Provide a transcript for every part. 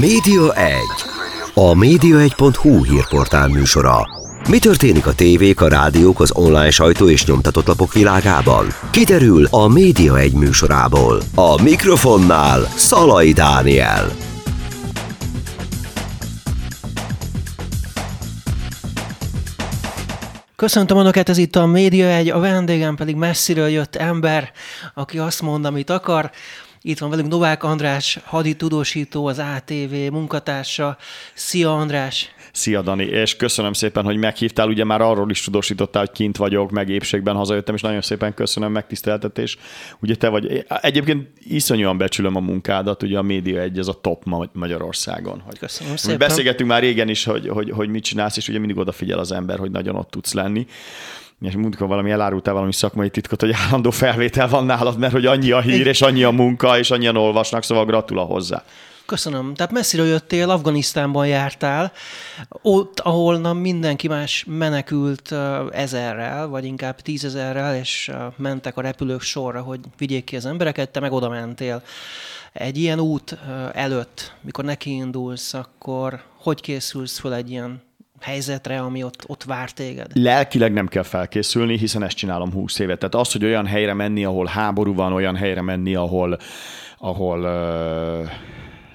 Média Egy. A Média Egy.hu hírportál műsora. Mi történik a tévék, a rádiók, az online sajtó és nyomtatott lapok világában? Kiderül a Média Egy műsorából. A mikrofonnál Szalai Dániel. Köszöntöm Önöket, ez itt a Média Egy, a vendégem pedig messziről jött ember, aki azt mond, amit akar. Itt van velünk Novák András, haditudósító, az ATV munkatársa. Szia András! Szia Dani, és köszönöm szépen, hogy meghívtál. Ugye már arról is tudósítottál, hogy kint vagyok, meg épségben hazajöttem, és nagyon szépen köszönöm, megtiszteltetés. Ugye te vagy, egyébként iszonyúan becsülöm a munkádat, ugye a Média Egy, ez a top ma Magyarországon. Köszönöm szépen. Beszélgettünk már régen is, hogy mit csinálsz, és ugye mindig odafigyel az ember, hogy nagyon ott tudsz lenni. És múltkor elárultál valami szakmai titkot, hogy állandó felvétel van nálad, mert hogy annyi a hír, és annyi a munka, és annyian olvasnak, szóval gratulál hozzá. Köszönöm. Tehát messziről jöttél, Afganisztánban jártál, ott, ahol mindenki más menekült ezerrel, vagy inkább 10 000-rel, és mentek a repülők sorra, hogy vigyék ki az embereket, te meg oda mentél. Egy ilyen út előtt, mikor nekiindulsz, akkor hogy készülsz föl egy ilyen helyzetre, ami ott vár téged? Lelkileg nem kell felkészülni, hiszen ezt csinálom 20 évet. Tehát az, hogy olyan helyre menni, ahol háború van, olyan helyre menni, ahol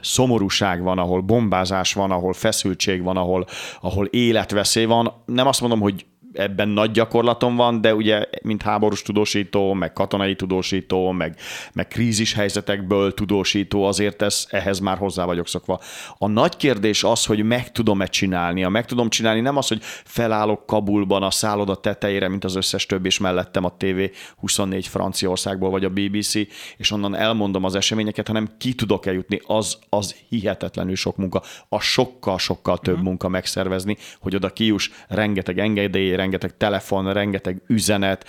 szomorúság van, ahol bombázás van, ahol feszültség van, ahol életveszély van. Nem azt mondom, hogy ebben nagy gyakorlatom van, de ugye mint háborús tudósító, meg katonai tudósító, meg krízis helyzetekből tudósító, azért ehhez már hozzá vagyok szokva. A nagy kérdés az, hogy meg tudom-e csinálni. A meg tudom csinálni nem az, hogy felállok Kabulban a szálloda tetejére, mint az összes többi, és mellettem a TV 24 Franciaországból, vagy a BBC, és onnan elmondom az eseményeket, hanem ki tudok eljutni. Az hihetetlenül sok munka. A sokkal-sokkal több munka megszervezni, hogy oda kijuss, rengeteg engedély, rengeteg telefon, rengeteg üzenet,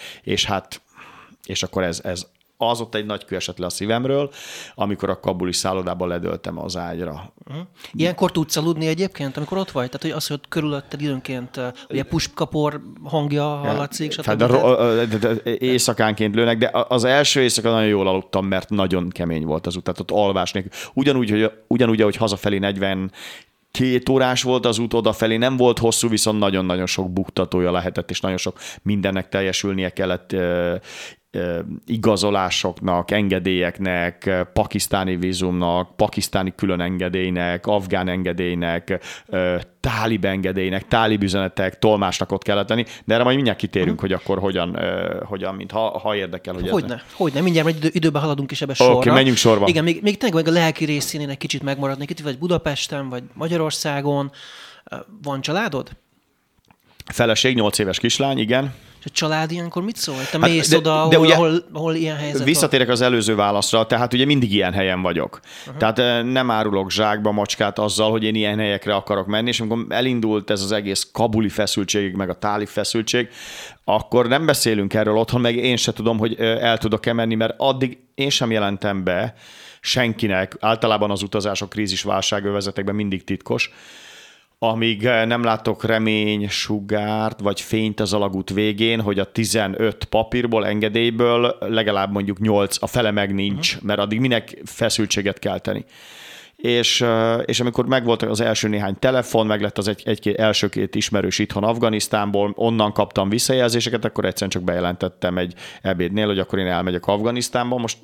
és akkor ez ott egy nagy kő esett le a szívemről, amikor a kabuli szállodában ledöltem az ágyra. Ilyenkor tudsz aludni egyébként, amikor ott vagy? Tehát, hogy az, hogy körülötted időnként ugye puskapor hangja hallatszik, stb. Éjszakánként lőnek, de az első éjszaka nagyon jól aludtam, mert nagyon kemény volt az út, tehát ott alvás nélkül. Ugyanúgy, ahogy hazafelé 42 órás volt az út, odafelé nem volt hosszú, viszont nagyon-nagyon sok buktatója lehetett, és nagyon sok mindennek teljesülnie kellett, igazolásoknak, engedélyeknek, pakisztáni vízumnak, pakisztáni különengedélynek, afgán engedélynek, tálib engedélynek, tálib üzenetek, tolmásnak ott kellett lenni, de erre majd mindjárt kitérünk, hogy akkor hogyan mintha érdekel, hogy hogyne, mindjárt időben haladunk is ebbe sorra. Oké, menjünk sorba. Igen, még tényleg a lelki részén egy kicsit megmaradnék, itt vagy Budapesten, vagy Magyarországon. Van családod? Feleség, 8 éves kislány, igen. És a család ilyenkor mit szól? Te mész oda, ahol ilyen helyzet visszatérek van? Az előző válaszra, tehát ugye mindig ilyen helyen vagyok. Tehát nem árulok zsákba macskát azzal, hogy én ilyen helyekre akarok menni, és amikor elindult ez az egész kabuli feszültség, meg a tálib feszültség, akkor nem beszélünk erről otthon, meg én se tudom, hogy el tudok-e menni, mert addig én sem jelentem be senkinek, általában az utazások krízisválságövezetekben mindig titkos, amíg nem látok remény, sugárt vagy fényt az alagút végén, hogy a 15 papírból, engedélyből legalább mondjuk 8, a fele meg nincs, mert addig minek feszültséget kelteni. És amikor megvolt az első néhány telefon, meg lett az első két ismerős itthon Afganisztánból, onnan kaptam visszajelzéseket, akkor egyszerűen csak bejelentettem egy ebédnél, hogy akkor én elmegyek Afganisztánba, most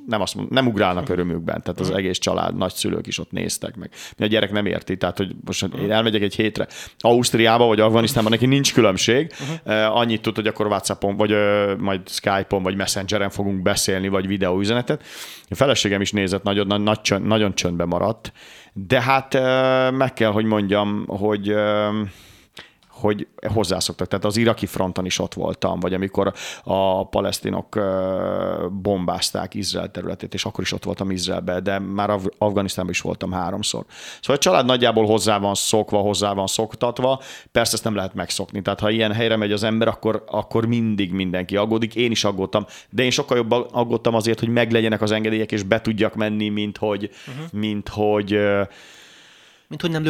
nem ugrálnak örömükben, tehát az egész család, nagyszülők is ott néztek meg. A gyerek nem érti, tehát hogy most én elmegyek egy hétre Ausztriába vagy Afganisztánba, neki nincs különbség, annyit tud, hogy akkor WhatsAppon, vagy majd Skype-on, vagy Messengeren fogunk beszélni, vagy videóüzenetet. A feleségem is nézett, nagyon csöndbe maradt. De hát meg kell, hogy mondjam, hogy hozzászoktak. Tehát az iraki fronton is ott voltam, vagy amikor a palesztinok bombázták Izrael területét, és akkor is ott voltam Izraelben, de már Afganisztánban is voltam 3-szor. Szóval a család nagyjából hozzá van szokva, hozzá van szoktatva, persze ezt nem lehet megszokni. Tehát ha ilyen helyre megy az ember, akkor mindig mindenki aggódik. Én is aggódtam, de én sokkal jobban aggódtam azért, hogy meglegyenek az engedélyek, és be tudjak menni, mint hogy nem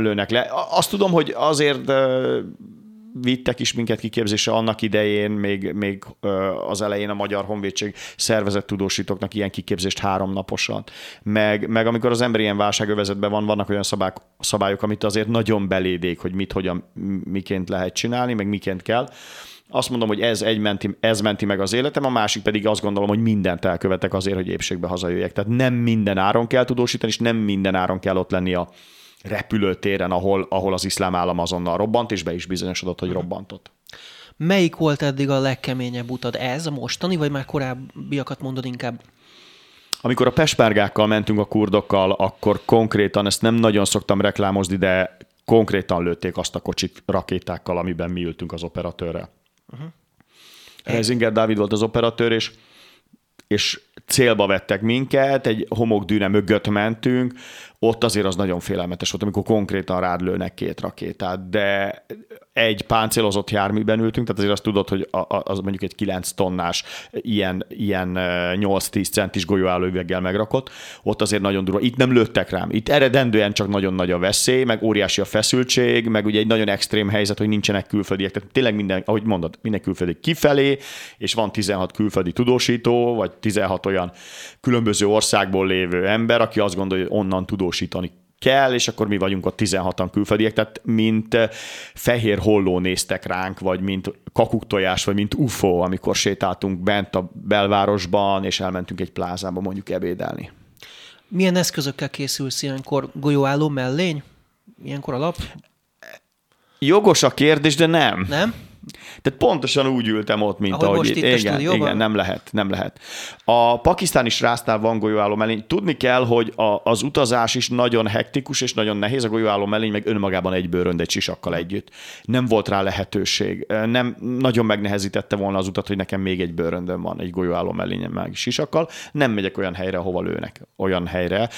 lőnek le. Azt tudom, hogy azért vittek is minket kiképzésre annak idején, még az elején a Magyar Honvédség szervezett tudósítóknak ilyen kiképzést 3 naposan. Meg amikor az ember ilyen válságövezetben van, vannak olyan szabályok, amit azért nagyon belédék, hogy mit, hogyan, miként lehet csinálni, meg miként kell. Azt mondom, hogy ez menti meg az életem, a másik pedig azt gondolom, hogy mindent elkövetek azért, hogy épségbe hazajöjjek. Tehát nem minden áron kell tudósítani, és nem minden áron kell ott lenni a repülőtéren, ahol az iszlám állam azonnal robbant, és be is bizonyosodott, hogy robbantott. Melyik volt eddig a legkeményebb utad? Ez a mostani, vagy már korábbiakat mondod inkább? Amikor a pespárgákkal mentünk a kurdokkal, akkor konkrétan, ezt nem nagyon szoktam reklámozni, de konkrétan lőtték azt a kocsit rakétákkal, amiben mi ültünk az operatőrrel. Uh-huh. Heisinger Dávid volt az operatőr, és célba vettek minket, egy homokdűne mögött mentünk, ott azért az nagyon félelmetes volt, amikor konkrétan rád lőnek 2 rakétát, de egy páncélozott járműben ültünk, tehát azért azt tudod, hogy az mondjuk egy 9 tonnás, ilyen 8-10 centis golyóállóüveggel megrakott, ott azért nagyon durva. Itt nem lőttek rám, itt eredendően csak nagyon nagy a veszély, meg óriási a feszültség, meg ugye egy nagyon extrém helyzet, hogy nincsenek külföldiek, tehát tényleg minden, ahogy mondod, minden külföldi kifelé, és van 16 külföldi tudósító, vagy 16 olyan különböző országból lévő ember, aki azt gondolja, hogy onnan tudósítani kell, és akkor mi vagyunk ott 16-an külföldiek, tehát mint fehér holló néztek ránk, vagy mint kakuktojás, vagy mint UFO, amikor sétáltunk bent a belvárosban, és elmentünk egy plázába mondjuk ebédelni. Milyen eszközökkel készülsz ilyenkor? Golyóálló mellény? Ilyenkor a lap? Jogos a kérdés, de nem. Nem? Tehát pontosan úgy ültem ott, mint ahogy itt igen, nem lehet. A pakisztáni srácnál van golyóálló mellény. Tudni kell, hogy az utazás is nagyon hektikus és nagyon nehéz, a golyóálló mellény meg önmagában egy bőrönd, egy sisakkal együtt. Nem volt rá lehetőség. Nem, nagyon megnehezítette volna az utat, hogy nekem még egy bőröndön van, egy golyóálló mellényen meg sisakkal. Nem megyek olyan helyre, hova lőnek. Olyan helyre.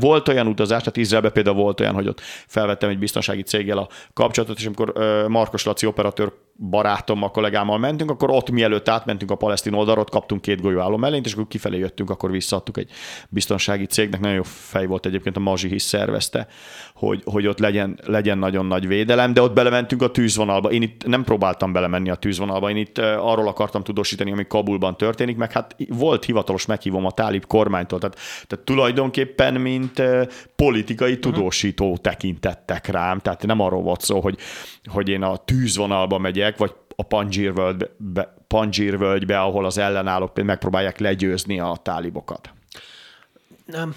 Volt olyan utazás, tehát Izraelben például volt olyan, hogy ott felvettem egy biztonsági céggel a kapcsolatot, és amikor Markos Laci operatőr barátommal, kollégámmal mentünk, akkor ott mielőtt átmentünk a palesztin oldalról, kaptunk 2 golyóálló mellényt, és akkor kifelé jöttünk, akkor visszaadtuk egy biztonsági cégnek, nagyon jó fej volt egyébként, a Mazsi is szervezte, hogy ott legyen nagyon nagy védelem, de ott belementünk a tűzvonalba. Én itt nem próbáltam belemenni a tűzvonalba, én itt arról akartam tudósítani, ami Kabulban történik, meg hát volt hivatalos meghívom a tálib kormánytól, tehát tulajdonképpen mint politikai tudósító tekintettek rám, tehát nem arról volt szó, hogy én a tűzvonalba megyek, vagy a Pandzsír völgybe, ahol az ellenállók megpróbálják legyőzni a tálibokat.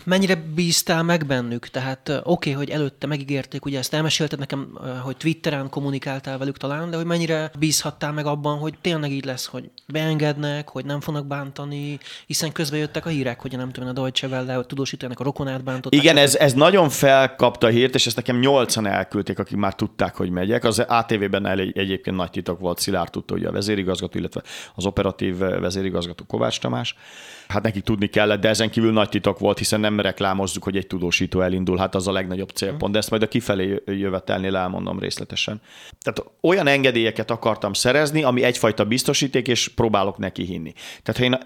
Mennyire bíztál meg bennük? Tehát oké, hogy előtte megígérték, ugye ezt elmesélted nekem, hogy Twitteren kommunikáltál velük talán, de hogy mennyire bízhattál meg abban, hogy tényleg így lesz, hogy beengednek, hogy nem fognak bántani, hiszen közben jöttek a hírek, hogy nem tudom, a Deutsche Welle tudósítójának a rokonát bántották. Igen, ez nagyon felkapta a hírt, és ezt nekem 8-an elküldték, akik már tudták, hogy megyek. Az ATV-ben egyébként nagy titok volt, Szilárd tudta, ugye a vezérigazgató, illetve az operatív vezérigazgató Kovács Tamás. Hát nekik tudni kellett, de ezen kívül nagy titok volt, hiszen nem reklámozzuk, hogy egy tudósító elindul, hát az a legnagyobb célpont, de ezt majd a kifelé jövetelnél elmondom részletesen. Tehát olyan engedélyeket akartam szerezni, ami egyfajta biztosíték, és próbálok neki hinni. Tehát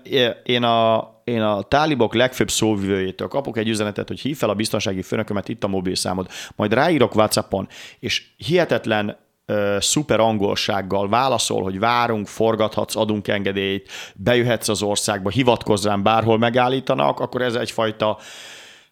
én a tálibok legfőbb szóvivőjétől kapok egy üzenetet, hogy hív fel a biztonsági főnökömet, itt a mobilszámod, majd ráírok WhatsAppon, és hihetetlen szuper angolsággal válaszol, hogy várunk, forgathatsz, adunk engedélyt, bejöhetsz az országba, hivatkozz rám, bárhol megállítanak, akkor ez egyfajta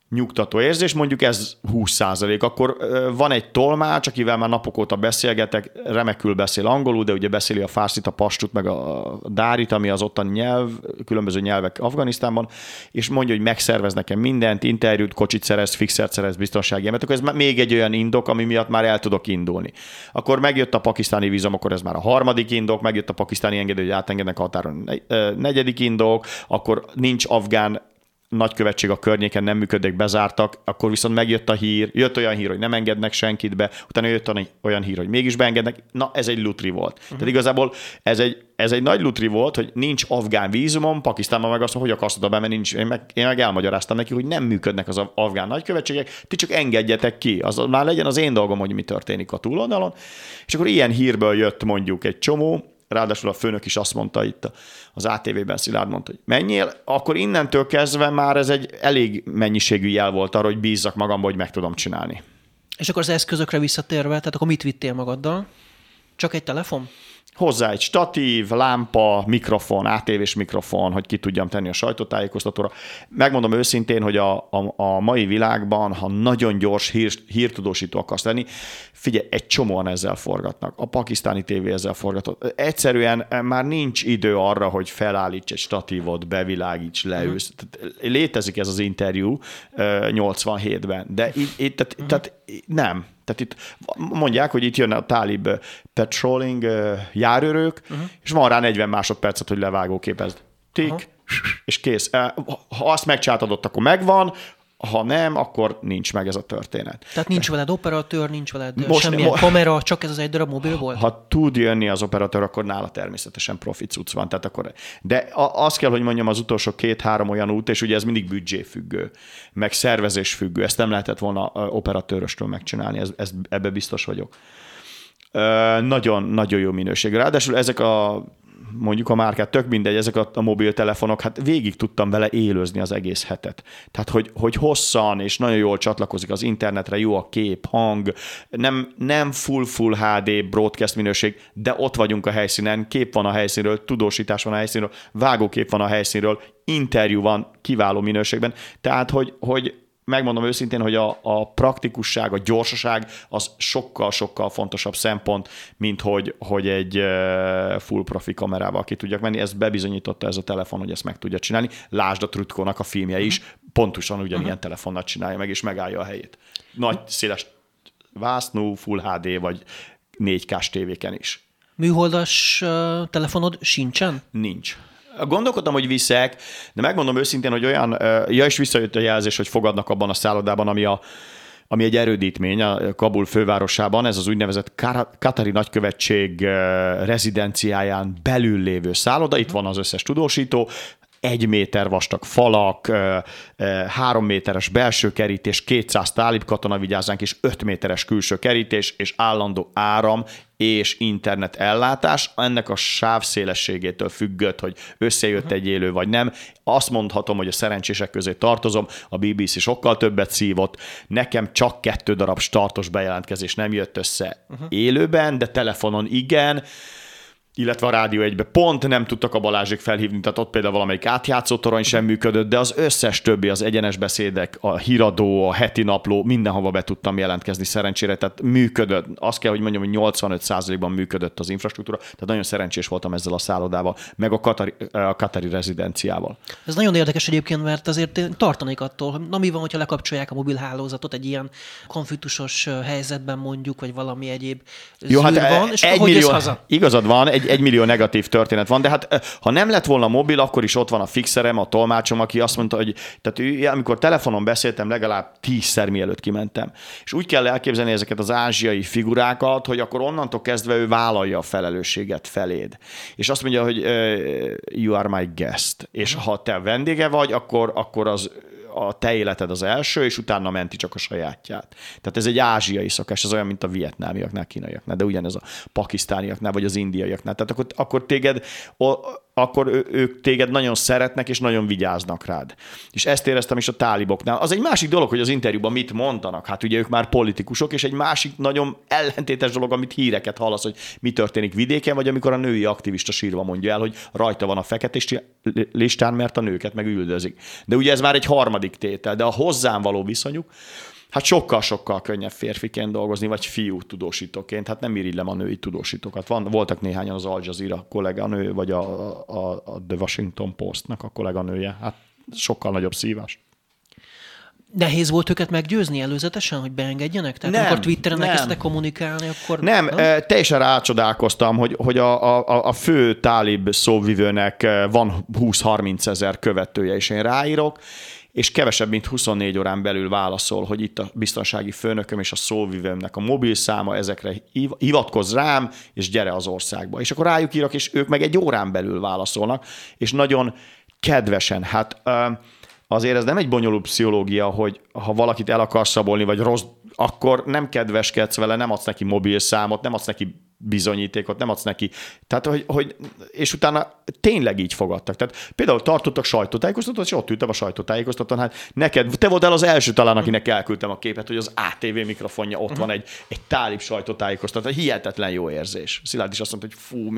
nyugtató érzés, mondjuk ez 20%. Akkor van egy tolmács, akivel már napok óta beszélgetek, remekül beszél angolul, de ugye beszéli a fárszit, a pastut, meg a dárit, ami az ottani nyelv, különböző nyelvek Afganisztánban, és mondja, hogy megszervez nekem mindent, interjút, kocsit szerez, fixert szerez, biztonsági emet, akkor ez még egy olyan indok, ami miatt már el tudok indulni. Akkor megjött a pakisztáni vízum, akkor ez már a 3. indok, megjött a pakisztáni engedély, hogy átengednek a határon, 4. indok, akkor nincs afgán nagykövetség a környéken, nem működik, bezártak, akkor viszont megjött a hír, jött olyan hír, hogy nem engednek senkit be, utána jött olyan hír, hogy mégis beengednek, na ez egy lutri volt. Uh-huh. Tehát igazából ez egy nagy lutri volt, hogy nincs afgán vízumom, Pakisztánban meg azt mondom, hogy akarsz oda bemenni, nincs. Én meg elmagyaráztam neki, hogy nem működnek az afgán nagykövetségek, ti csak engedjetek ki, az már legyen az én dolgom, hogy mi történik a túloldalon, és akkor ilyen hírből jött mondjuk egy csomó. Ráadásul a főnök is azt mondta itt az ATV-ben, Szilárd mondta, hogy menjél, akkor innentől kezdve már ez egy elég mennyiségű jel volt arra, hogy bízzak magamba, hogy meg tudom csinálni. És akkor az eszközökre visszatérve, tehát akkor mit vittél magaddal? Csak egy telefon? Hozzá egy statív, lámpa, mikrofon, ATV-s mikrofon, hogy ki tudjam tenni a sajtótájékoztatóra. Megmondom őszintén, hogy a mai világban, ha nagyon gyors hírtudósító akarsz lenni, figyelj, egy csomóan ezzel forgatnak. A pakisztáni tévé ezzel forgatott. Egyszerűen már nincs idő arra, hogy felállíts egy statívot, bevilágíts, leülsz. Létezik ez az interjú 87-ben, de tehát nem. Tehát itt mondják, hogy itt jön a tálib patrolling járőrök, és van rá 40 másodpercet, hogy levágóképezd. Tik, és kész. Ha azt megcsináltad, akkor megvan, ha nem, akkor nincs meg ez a történet. Tehát nincs veled operatőr, nincs veled semmilyen kamera, csak ez az egy darab mobil volt? Ha tud jönni az operatőr, akkor nála természetesen profi cucc van. Tehát akkor, de azt kell, hogy mondjam, az utolsó 2-3 olyan út, és ugye ez mindig büdzséfüggő, meg szervezésfüggő, ezt nem lehetett volna operatőröstől megcsinálni, ebbe biztos vagyok. Nagyon, nagyon jó minőség. Ráadásul ezek a mondjuk a márkát, tök mindegy, ezek a mobiltelefonok, hát végig tudtam vele élőzni az egész hetet. Tehát, hogy hosszan és nagyon jól csatlakozik az internetre, jó a kép, hang, nem full HD broadcast minőség, de ott vagyunk a helyszínen, kép van a helyszínről, tudósítás van a helyszínről, vágókép van a helyszínről, interjú van kiváló minőségben. Tehát, hogy megmondom őszintén, hogy a praktikusság, a gyorsaság az sokkal-sokkal fontosabb szempont, mint hogy egy full profi kamerával ki tudjak menni. Ezt bebizonyította ez a telefon, hogy ezt meg tudja csinálni. Lásd a Trütkónak a filmje is, pontosan ugyanilyen telefonnal csinálja meg, és megállja a helyét. Nagy, széles vásznú, full HD vagy 4K-s tévéken is. Műholdas telefonod sincsen? Nincs. Gondolkodtam, hogy viszek, de megmondom őszintén, hogy olyan, ja is visszajött a jelzés, hogy fogadnak abban a szállodában, ami egy erődítmény a Kabul fővárosában, ez az úgynevezett Katari nagykövetség rezidenciáján belül lévő szálloda, itt van az összes tudósító, 1 méter vastag falak, 3 méteres belső kerítés, 200 tálib katona vigyázzánk, és 5 méteres külső kerítés, és állandó áram és internet ellátás. Ennek a sávszélességétől függött, hogy összejött egy élő vagy nem. Azt mondhatom, hogy a szerencsések közé tartozom, a BBC sokkal többet szívott, nekem csak 2 darab startos bejelentkezés nem jött össze élőben, de telefonon igen, illetve a Rádió Egybe pont nem tudtak a Balázsék felhívni, tehát ott például valamelyik átjátszótorony sem működött, de az összes többi, az egyenes beszédek, a híradó, a heti napló, mindenhova be tudtam jelentkezni szerencsére, tehát működött. Azt kell, hogy mondjam, hogy 85%-ban működött az infrastruktúra, tehát nagyon szerencsés voltam ezzel a szállodával, meg a katari rezidenciával. Ez nagyon érdekes egyébként, mert azért én tartanék attól, hogy na mi van, hogyha lekapcsolják a mobilhálózatot egy ilyen konfliktusos helyzetben mondjuk, vagy valami egyéb zűr van, hát, és egy millió, igazad van, egy millió negatív történet van, de hát ha nem lett volna mobil, akkor is ott van a fixerem, a tolmácsom, aki azt mondta, hogy tehát amikor telefonon beszéltem, legalább 10-szer mielőtt kimentem. És úgy kell elképzelni ezeket az ázsiai figurákat, hogy akkor onnantól kezdve ő vállalja a felelősséget feléd. És azt mondja, hogy you are my guest. És ha te vendége vagy, akkor az a te életed az első, és utána menti csak a sajátját. Tehát ez egy ázsiai szokás, ez olyan, mint a vietnámiaknál, kínaiaknál, de ugyanez a pakisztániaknál, vagy az indiaiaknál. Tehát akkor ők téged nagyon szeretnek, és nagyon vigyáznak rád. És ezt éreztem is a táliboknál. Az egy másik dolog, hogy az interjúban mit mondanak. Hát ugye ők már politikusok, és egy másik nagyon ellentétes dolog, amit híreket hallasz, hogy mi történik vidéken, vagy amikor a női aktivista sírva mondja el, hogy rajta van a fekete listán, mert a nőket meg üldözik. De ugye ez már egy harmadik tétel, de a hozzám való viszonyuk, hát sokkal-sokkal könnyebb férfiként dolgozni, vagy fiú tudósítóként. Hát nem irigylem a női tudósítókat. Voltak néhányan az Al Jazeera kolléganő, vagy a The Washington Postnak a kolléganője. Hát sokkal nagyobb szívás. Nehéz volt őket meggyőzni előzetesen, hogy beengedjenek? Tehát nem, amikor Twitteren elkezdtek kommunikálni, akkor... Nem, teljesen rácsodálkoztam, hogy a fő tálib szóvivőnek van 20-30 000 követője, és én ráírok, és kevesebb, mint 24 órán belül válaszol, hogy itt a biztonsági főnököm és a szóvivőmnek a mobilszáma, ezekre hivatkozz rám, és gyere az országba. És akkor rájuk írok, és ők meg 1 órán belül válaszolnak, és nagyon kedvesen. Hát azért ez nem egy bonyolult pszichológia, hogy ha valakit el akarsz szabolni, vagy rossz, akkor nem kedveskedsz vele, nem adsz neki mobilszámot, nem adsz neki bizonyítékot, nem adsz neki. Tehát, hogy és utána tényleg így fogadtak. Tehát például tartottak sajtótájékoztatót, és ott ültem a sajtótájékoztatón, hát neked, te voltál az első talán, akinek elküldtem a képet, hogy az ATV mikrofonja ott van egy tálib sajtótájékoztató, hihetetlen jó érzés. Szilárd is azt mondta, hogy fú,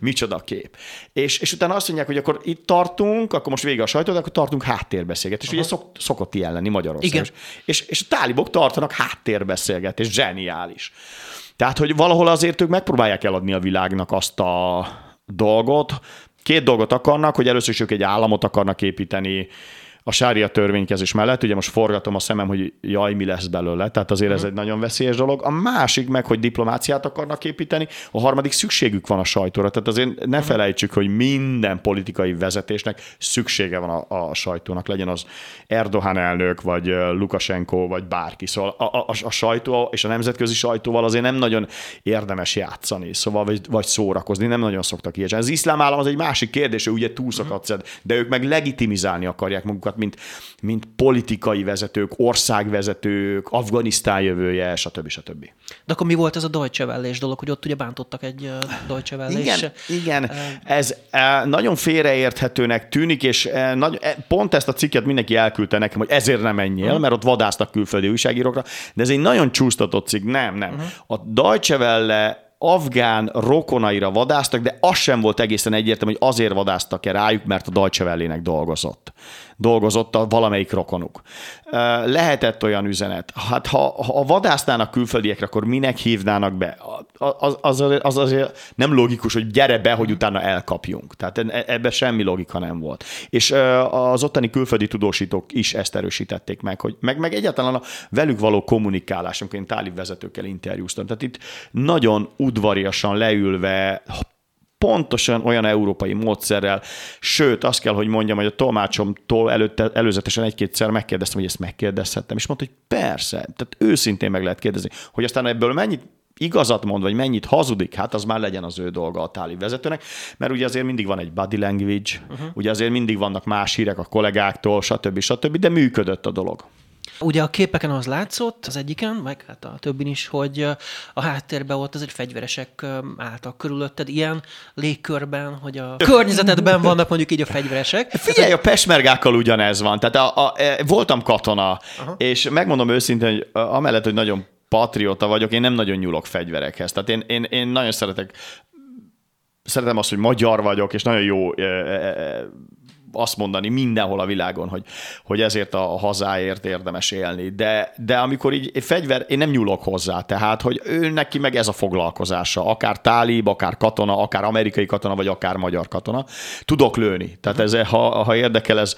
micsoda kép. És utána azt mondják, hogy akkor itt tartunk, akkor most vége a sajtót, akkor tartunk háttérbeszélgetést. Ugye szokott ilyen lenni Magyarországon. És a tálibok tartanak háttérbeszélgetést, zseniális. Tehát, hogy valahol azért ők megpróbálják eladni a világnak azt a dolgot. Két dolgot akarnak, hogy először is ők egy államot akarnak építeni a sária törvénykezés mellett. Ugye most forgatom a szemem, hogy jaj, mi lesz belőle. Tehát azért ez egy nagyon veszélyes dolog. A másik meg, hogy diplomáciát akarnak építeni. A harmadik, szükségük van a sajtóra. Tehát azért ne felejtsük, hogy minden politikai vezetésnek szüksége van a sajtónak. Legyen az Erdogan elnök, vagy Lukasenko, vagy bárki. Szóval a sajtó és a nemzetközi sajtóval azért nem nagyon érdemes játszani, szóval, vagy szórakozni. Nem nagyon szoktak ilyesni. Az iszlám állam az egy másik kérdés, ugye túlszokat szed, de ők meg legitimizálni akarják magukat, mint politikai vezetők, országvezetők, Afganisztán jövője, stb. De akkor mi volt ez a Deutsche Welle-s dolog, hogy ott ugye bántottak egy Deutsche Welle-s? Igen. Ez nagyon félreérthetőnek tűnik, és pont ezt a cikket mindenki elküldte nekem, hogy ezért nem menjél, mert ott vadásztak külföldi újságírókra, de ez egy nagyon csúsztatott cikk. Nem. A Deutsche Welle afgán rokonaira vadásztak, de az sem volt egészen egyértelmű, hogy azért vadásztak-e rájuk, mert a Deutsche Wellének dolgozott a valamelyik rokonuk. Lehetett olyan üzenet. Hát ha vadásznának külföldiekre, akkor minek hívnának be? Az azért nem logikus, hogy gyere be, hogy utána elkapjunk. Tehát ebben semmi logika nem volt. És az ottani külföldi tudósítók is ezt erősítették meg, hogy meg egyáltalán a velük való kommunikálás, amikor én tálib vezetőkkel interjúztam. Tehát itt nagyon udvariasan leülve, pontosan olyan európai módszerrel, sőt, azt kell, hogy mondjam, hogy a tolmácsomtól előzetesen egy-kétszer megkérdeztem, hogy ezt megkérdezhettem, és mondta, hogy persze, tehát őszintén meg lehet kérdezni, hogy aztán ebből mennyit igazat mond, vagy mennyit hazudik, hát az már legyen az ő dolga a tálib vezetőnek, mert ugye azért mindig van egy body language, ugye azért mindig vannak más hírek a kollégáktól, stb., de működött a dolog. Ugye a képeken az látszott, az egyiken, meg hát a többin is, hogy a háttérben ott az egy fegyveresek álltak körülötted ilyen légkörben, hogy a környezetedben vannak mondjuk így a fegyveresek. Figyelj, a pesmergákkal ugyanez van. Tehát voltam katona, és megmondom őszintén, hogy amellett, hogy nagyon patrióta vagyok, én nem nagyon nyúlok fegyverekhez. Tehát én nagyon szeretem azt, hogy magyar vagyok, és nagyon jó azt mondani mindenhol a világon, hogy ezért a hazáért érdemes élni. De amikor így fegyver, én nem nyúlok hozzá, tehát, hogy ő neki meg ez a foglalkozása, akár tálib, akár katona, akár amerikai katona, vagy akár magyar katona. Tudok lőni. Tehát ez, ha érdekel, ez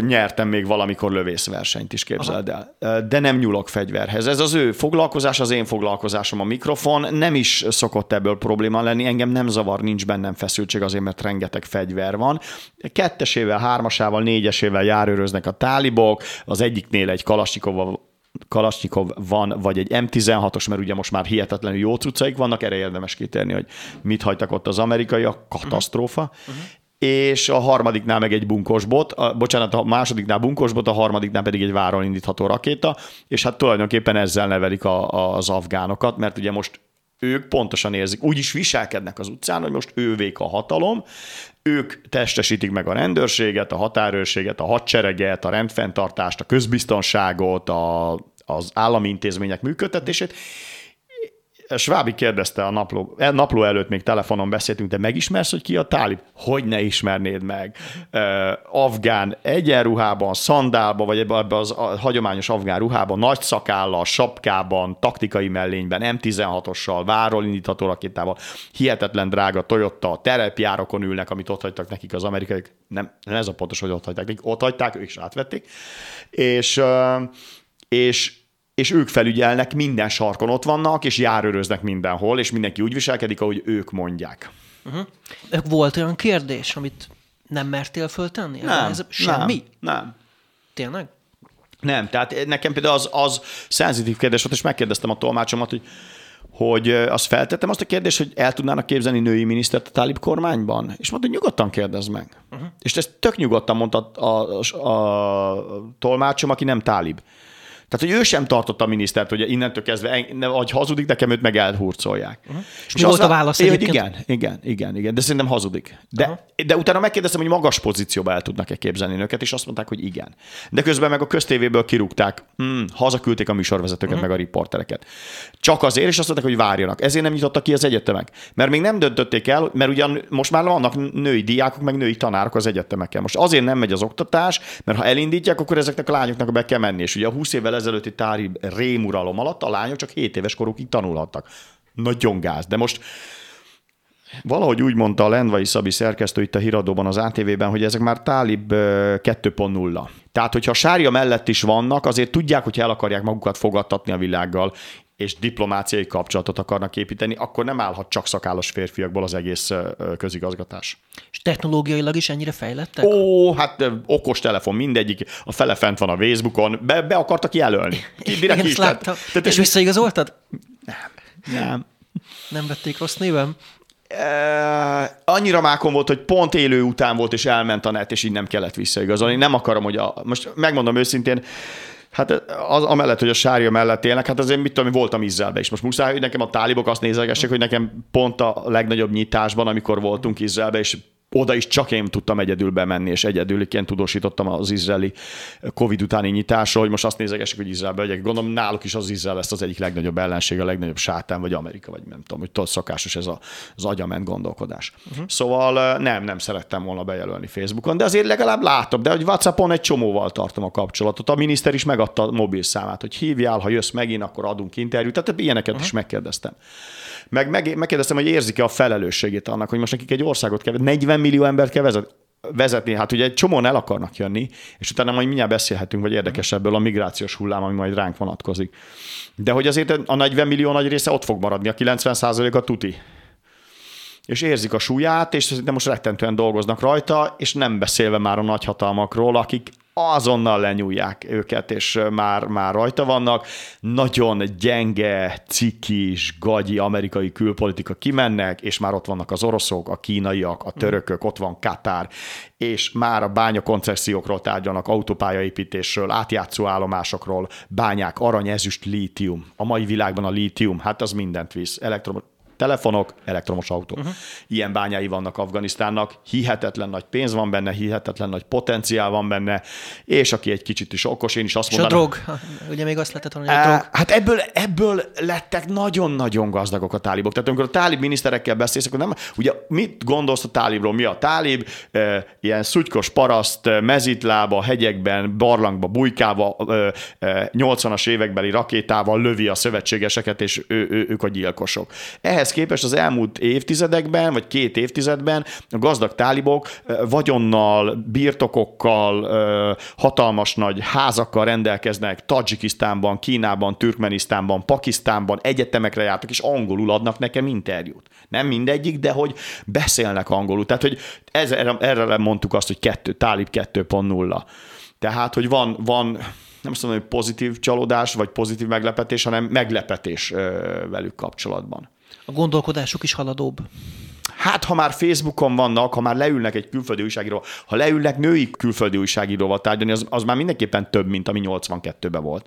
nyertem még valamikor lövészversenyt is, képzeld el. De nem nyúlok fegyverhez. Ez az ő foglalkozás, az én foglalkozásom a mikrofon. Nem is szokott ebből probléma lenni. Engem nem zavar, nincs bennem feszültség azért, mert rengeteg fegyver van. 2-esével, 3-asával, 4-esével járőröznek a tálibok. Az egyiknél egy Kalasnyikov van, vagy egy M16-os, mert ugye most már hihetetlenül jó cuccaik vannak. Erre érdemes kitérni, hogy mit hagytak ott az amerikaiak. Katasztrófa. És a harmadiknál meg egy bunkosbot, a másodiknál bunkosbot, a harmadiknál pedig egy váron indítható rakéta, és hát tulajdonképpen ezzel nevelik az afgánokat, mert ugye most ők pontosan érzik, úgy is viselkednek az utcán, hogy most ővék a hatalom, ők testesítik meg a rendőrséget, a határőrséget, a hadsereget, a rendfenntartást, a közbiztonságot, az állami intézmények működtetését. Schwábik kérdezte a napló előtt, még telefonon beszéltünk, de megismersz, hogy ki a tálib? Hogy ne ismernéd meg? Afgán egyenruhában, szandálban, vagy ebben az hagyományos afgán ruhában, nagy szakállal, sapkában, taktikai mellényben, M16-ossal, váról indítható rakétával, hihetetlen drága Toyota, terepjárokon ülnek, amit ott hagytak nekik az amerikaiak. Nem ez a pontos, hogy ott hagyták nekik. Ott hagyták, ők is átvették. És ők felügyelnek, minden sarkon ott vannak, és járőröznek mindenhol, és mindenki úgy viselkedik, ahogy ők mondják. Volt olyan kérdés, amit nem mertél föltenni? Semmi? Nem. Tényleg? Nem, tehát nekem például az szenzitív kérdés volt, és megkérdeztem a tolmácsomat, hogy azt feltettem azt a kérdést, hogy el tudnának képzelni női minisztert a tálib kormányban? És mondta, hogy nyugodtan kérdezd meg. És ezt tök nyugodtan mondta a tolmácsom, aki nem tálib. Tehát, hogy ő sem tartott a minisztert, hogy innentől kezdve, hogy hazudik, nekem őt meg elhurcolják. Uh-huh. És mi volt a válasz egyébként? Igen, de szerintem hazudik. De utána megkérdeztem, hogy magas pozícióba el tudnak-e képzelni őket, és azt mondták, hogy igen. De közben meg a köztévéből kirúgták, hazaküldték a műsorvezetőket, meg a riportereket. Csak azért, és azt mondták, hogy várjanak. Ezért nem nyitottak ki az egyetemek. Mert még nem döntötték el, mert ugyan most már vannak női diákok, meg női tanárok az egyetemeken. Most azért nem megy az oktatás, mert ha elindítják, akkor ezeknek a lányoknak be kell menni. És ugye a 20 évvel ezelőtti tári rémuralom alatt a lányok csak 7 éves korukig tanulhattak. Nagyon gáz. De most valahogy úgy mondta a Lendvai Szabi szerkesztő itt a Híradóban, az ATV-ben, hogy ezek már Talib 2.0. Tehát, hogyha sárja mellett is vannak, azért tudják, hogyha el akarják magukat fogadtatni a világgal, és diplomáciai kapcsolatot akarnak építeni, akkor nem állhat csak szakállas férfiakból az egész közigazgatás. És technológiailag is ennyire fejlettek? Ó, hát okos telefon mindegyik, a fele fent van a Facebookon, be akartak jelölni. Igen, ezt láttam. És visszaigazoltad? Nem. Nem vették rossz néven? Annyira mákon volt, hogy pont élő után volt, és elment a net, és így nem kellett visszaigazolni. Nem akarom, hogy most megmondom őszintén, hát az, amellett, hogy a sárja mellett élnek, hát azért mit tudom, voltam Izraelben is. Most muszáj, hogy nekem a tálibok azt nézegessék, hogy nekem pont a legnagyobb nyitásban, amikor voltunk Izraelben, és oda is csak én tudtam egyedül bemenni, és egyedüliként tudósítottam az izraeli Covid utáni nyitásról, hogy most azt nézegessék, hogy Izraelbe legyek. Gondolom, náluk is az Izrael lesz az egyik legnagyobb ellenség, a legnagyobb sátán, vagy Amerika, vagy nem tudom, hogy tudod, szokásos ez az agyament gondolkodás. Szóval nem szerettem volna bejelölni Facebookon, de azért legalább látom, de hogy WhatsAppon egy csomóval tartom a kapcsolatot. A miniszter is megadta a mobil számát, hogy hívjál, ha jössz megint, akkor adunk interjút. Tehát ilyeneket is megkérdeztem. Megkérdeztem, hogy érzik-e a felelősségét annak, hogy most nekik egy országot kell, 40 millió embert kell vezetni. Hát ugye egy csomóan el akarnak jönni, és utána majd mindjárt beszélhetünk, vagy érdekesebből a migrációs hullám, ami majd ránk vonatkozik. De hogy azért a 40 millió nagy része ott fog maradni, a 90%-a tuti. És érzik a súlyát, és szerintem most rettentően dolgoznak rajta, és nem beszélve már a nagyhatalmakról, akik azonnal lenyúlják őket, és már rajta vannak. Nagyon gyenge, cikis, gagyi amerikai külpolitika, kimennek, és már ott vannak az oroszok, a kínaiak, a törökök, ott van Katár, és már a bányakoncesziókról tárgyalnak, autópályaépítésről, átjátszó állomásokról, bányák, arany, ezüst, lítium. A mai világban a lítium, hát az mindent visz. Telefonok, elektromos autók. Ilyen bányái vannak Afganisztánnak, hihetetlen nagy pénz van benne, hihetetlen nagy potenciál van benne, és aki egy kicsit is okos, én is azt mondanám. És a drog, ugye még azt lehetett volna, hogy a drog. Hát ebből lettek nagyon-nagyon gazdagok a tálibok. Tehát amikor a tálib miniszterekkel beszélsz, akkor nem, ugye mit gondolsz a tálibról? Mi a tálib? Ilyen szutykos paraszt, mezítlába, hegyekben, barlangba, bujkába, 80-as évekbeli rakétával lövi a szövetségeseket, és ők a gyilkosok. Ehhez képest az elmúlt évtizedekben, vagy 2 évtizedben a gazdag tálibok vagyonnal, birtokokkal, hatalmas nagy házakkal rendelkeznek Tadzsikisztánban, Kínában, Türkmenisztánban, Pakisztánban, egyetemekre jártak, és angolul adnak nekem interjút. Nem mindegyik, de hogy beszélnek angolul. Tehát, hogy erre mondtuk azt, hogy tálib 2.0. Tehát, hogy van nem azt mondom, hogy pozitív csalódás, vagy pozitív meglepetés, hanem meglepetés velük kapcsolatban. A gondolkodásuk is haladóbb. Hát, ha már Facebookon vannak, ha már leülnek egy külföldi újságíróval, ha leülnek női külföldi újságíróval tárgyalni, az már mindenképpen több, mint ami 82-ben volt.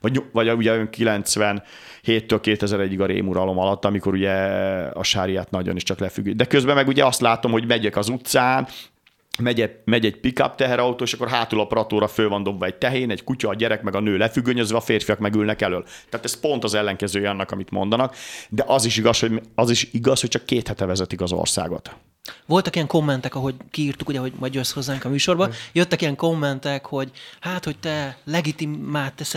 Vagy ugye 97-től 2001-ig a rémuralom alatt, amikor ugye a sáriát nagyon is csak lefüggő. De közben meg ugye azt látom, hogy megyek az utcán, megy egy pick-up teherautó, és akkor hátul a pratóra föl van dobva egy tehén, egy kutya, a gyerek, meg a nő lefüggönyözve, a férfiak megülnek elől. Tehát ez pont az ellenkezője annak, amit mondanak, de az is igaz, hogy csak 2 hete vezetik az országot. Voltak ilyen kommentek, ahogy kiírtuk, ugye, hogy majd jössz hozzánk a műsorba, jöttek ilyen kommentek, hogy hát, hogy te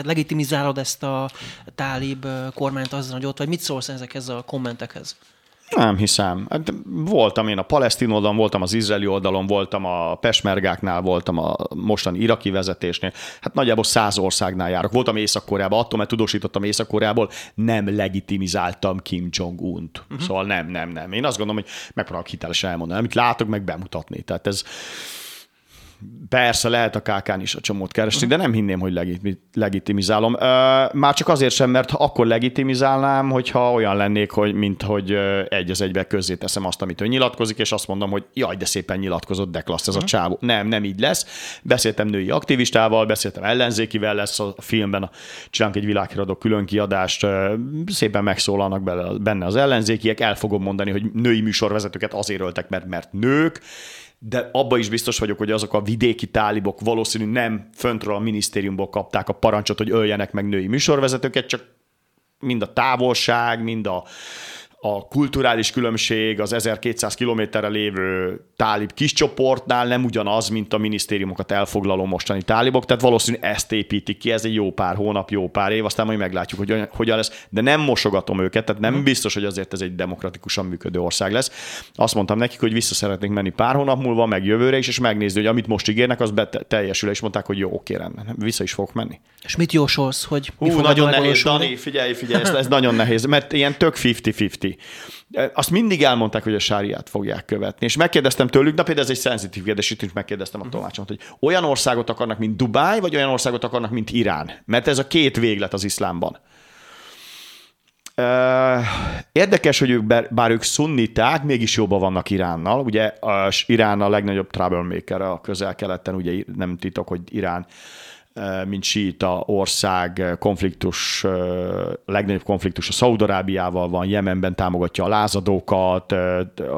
legitimizálod ezt a tálib kormányt azzal, hogy ott vagy. Mit szólsz ezekhez a kommentekhez? Nem hiszem. Voltam én a palesztin oldalon, voltam az izraeli oldalon, voltam a pesmergáknál, voltam a mostani iraki vezetésnél. Hát nagyjából 100 országnál járok. Voltam Észak-Koreában, attól, mert tudósítottam Észak-Koreából, nem legitimizáltam Kim Jong-unt. Szóval nem. Én azt gondolom, hogy megpróbálok hitelesen elmondani, amit látok, meg bemutatni. Tehát ez Persze, lehet a KK-n is a csomót keresni, de nem hinném, hogy legitimizálom. Már csak azért sem, mert akkor legitimizálnám, hogyha olyan lennék, hogy, mint hogy egy az egybe közzéteszem azt, amit ő nyilatkozik, és azt mondom, hogy jaj, de szépen nyilatkozott, de klassz ez a csávó. Nem így lesz. Beszéltem női aktivistával, beszéltem ellenzékivel, lesz a filmben, csinálunk egy világhíradó külön kiadást, szépen megszólalnak benne az ellenzékiek, el fogom mondani, hogy női műsorvezetőket azért öltek, mert nők, de abban is biztos vagyok, hogy azok a vidéki tálibok valószínű nem föntről a minisztériumból kapták a parancsot, hogy öljenek meg női műsorvezetőket, csak mind a távolság, mind a kulturális különbség az 1200 kilométerre lévő tálib kis csoportnál nem ugyanaz, mint a minisztériumokat elfoglaló mostani tálibok, tehát valószínű ezt építik ki, ez egy jó pár hónap, jó pár év, aztán majd meglátjuk, hogy hogyan lesz, de nem mosogatom őket, tehát nem biztos, hogy azért ez egy demokratikusan működő ország lesz. Azt mondtam nekik, hogy vissza szeretnénk menni pár hónap múlva, meg jövőre is, és megnézni, hogy amit most ígérnek, az teljesül, és mondták, hogy jó, oké, rendben, vissza is fogok menni. És mit jósolsz, hogy mi fog nagyon nehéz, Dani, figyelj, ez nagyon nehéz, mert ilyen tök 50-50. Azt mindig elmondták, hogy a sáriát fogják követni, és megkérdeztem tőlük, de például ez egy szenzitív kérdés, itt megkérdeztem a tolmácsomat, hogy olyan országot akarnak, mint Dubáj, vagy olyan országot akarnak, mint Irán? Mert ez a két véglet az iszlámban. Érdekes, hogy bár ők szunniták, mégis jobban vannak Iránnal. Ugye Irán a legnagyobb troublemaker a közel-keleten, ugye nem titok, hogy Irán mint síita ország konfliktus, legnagyobb konfliktus a Szaúd-Arábiával van, Jemenben támogatja a lázadókat,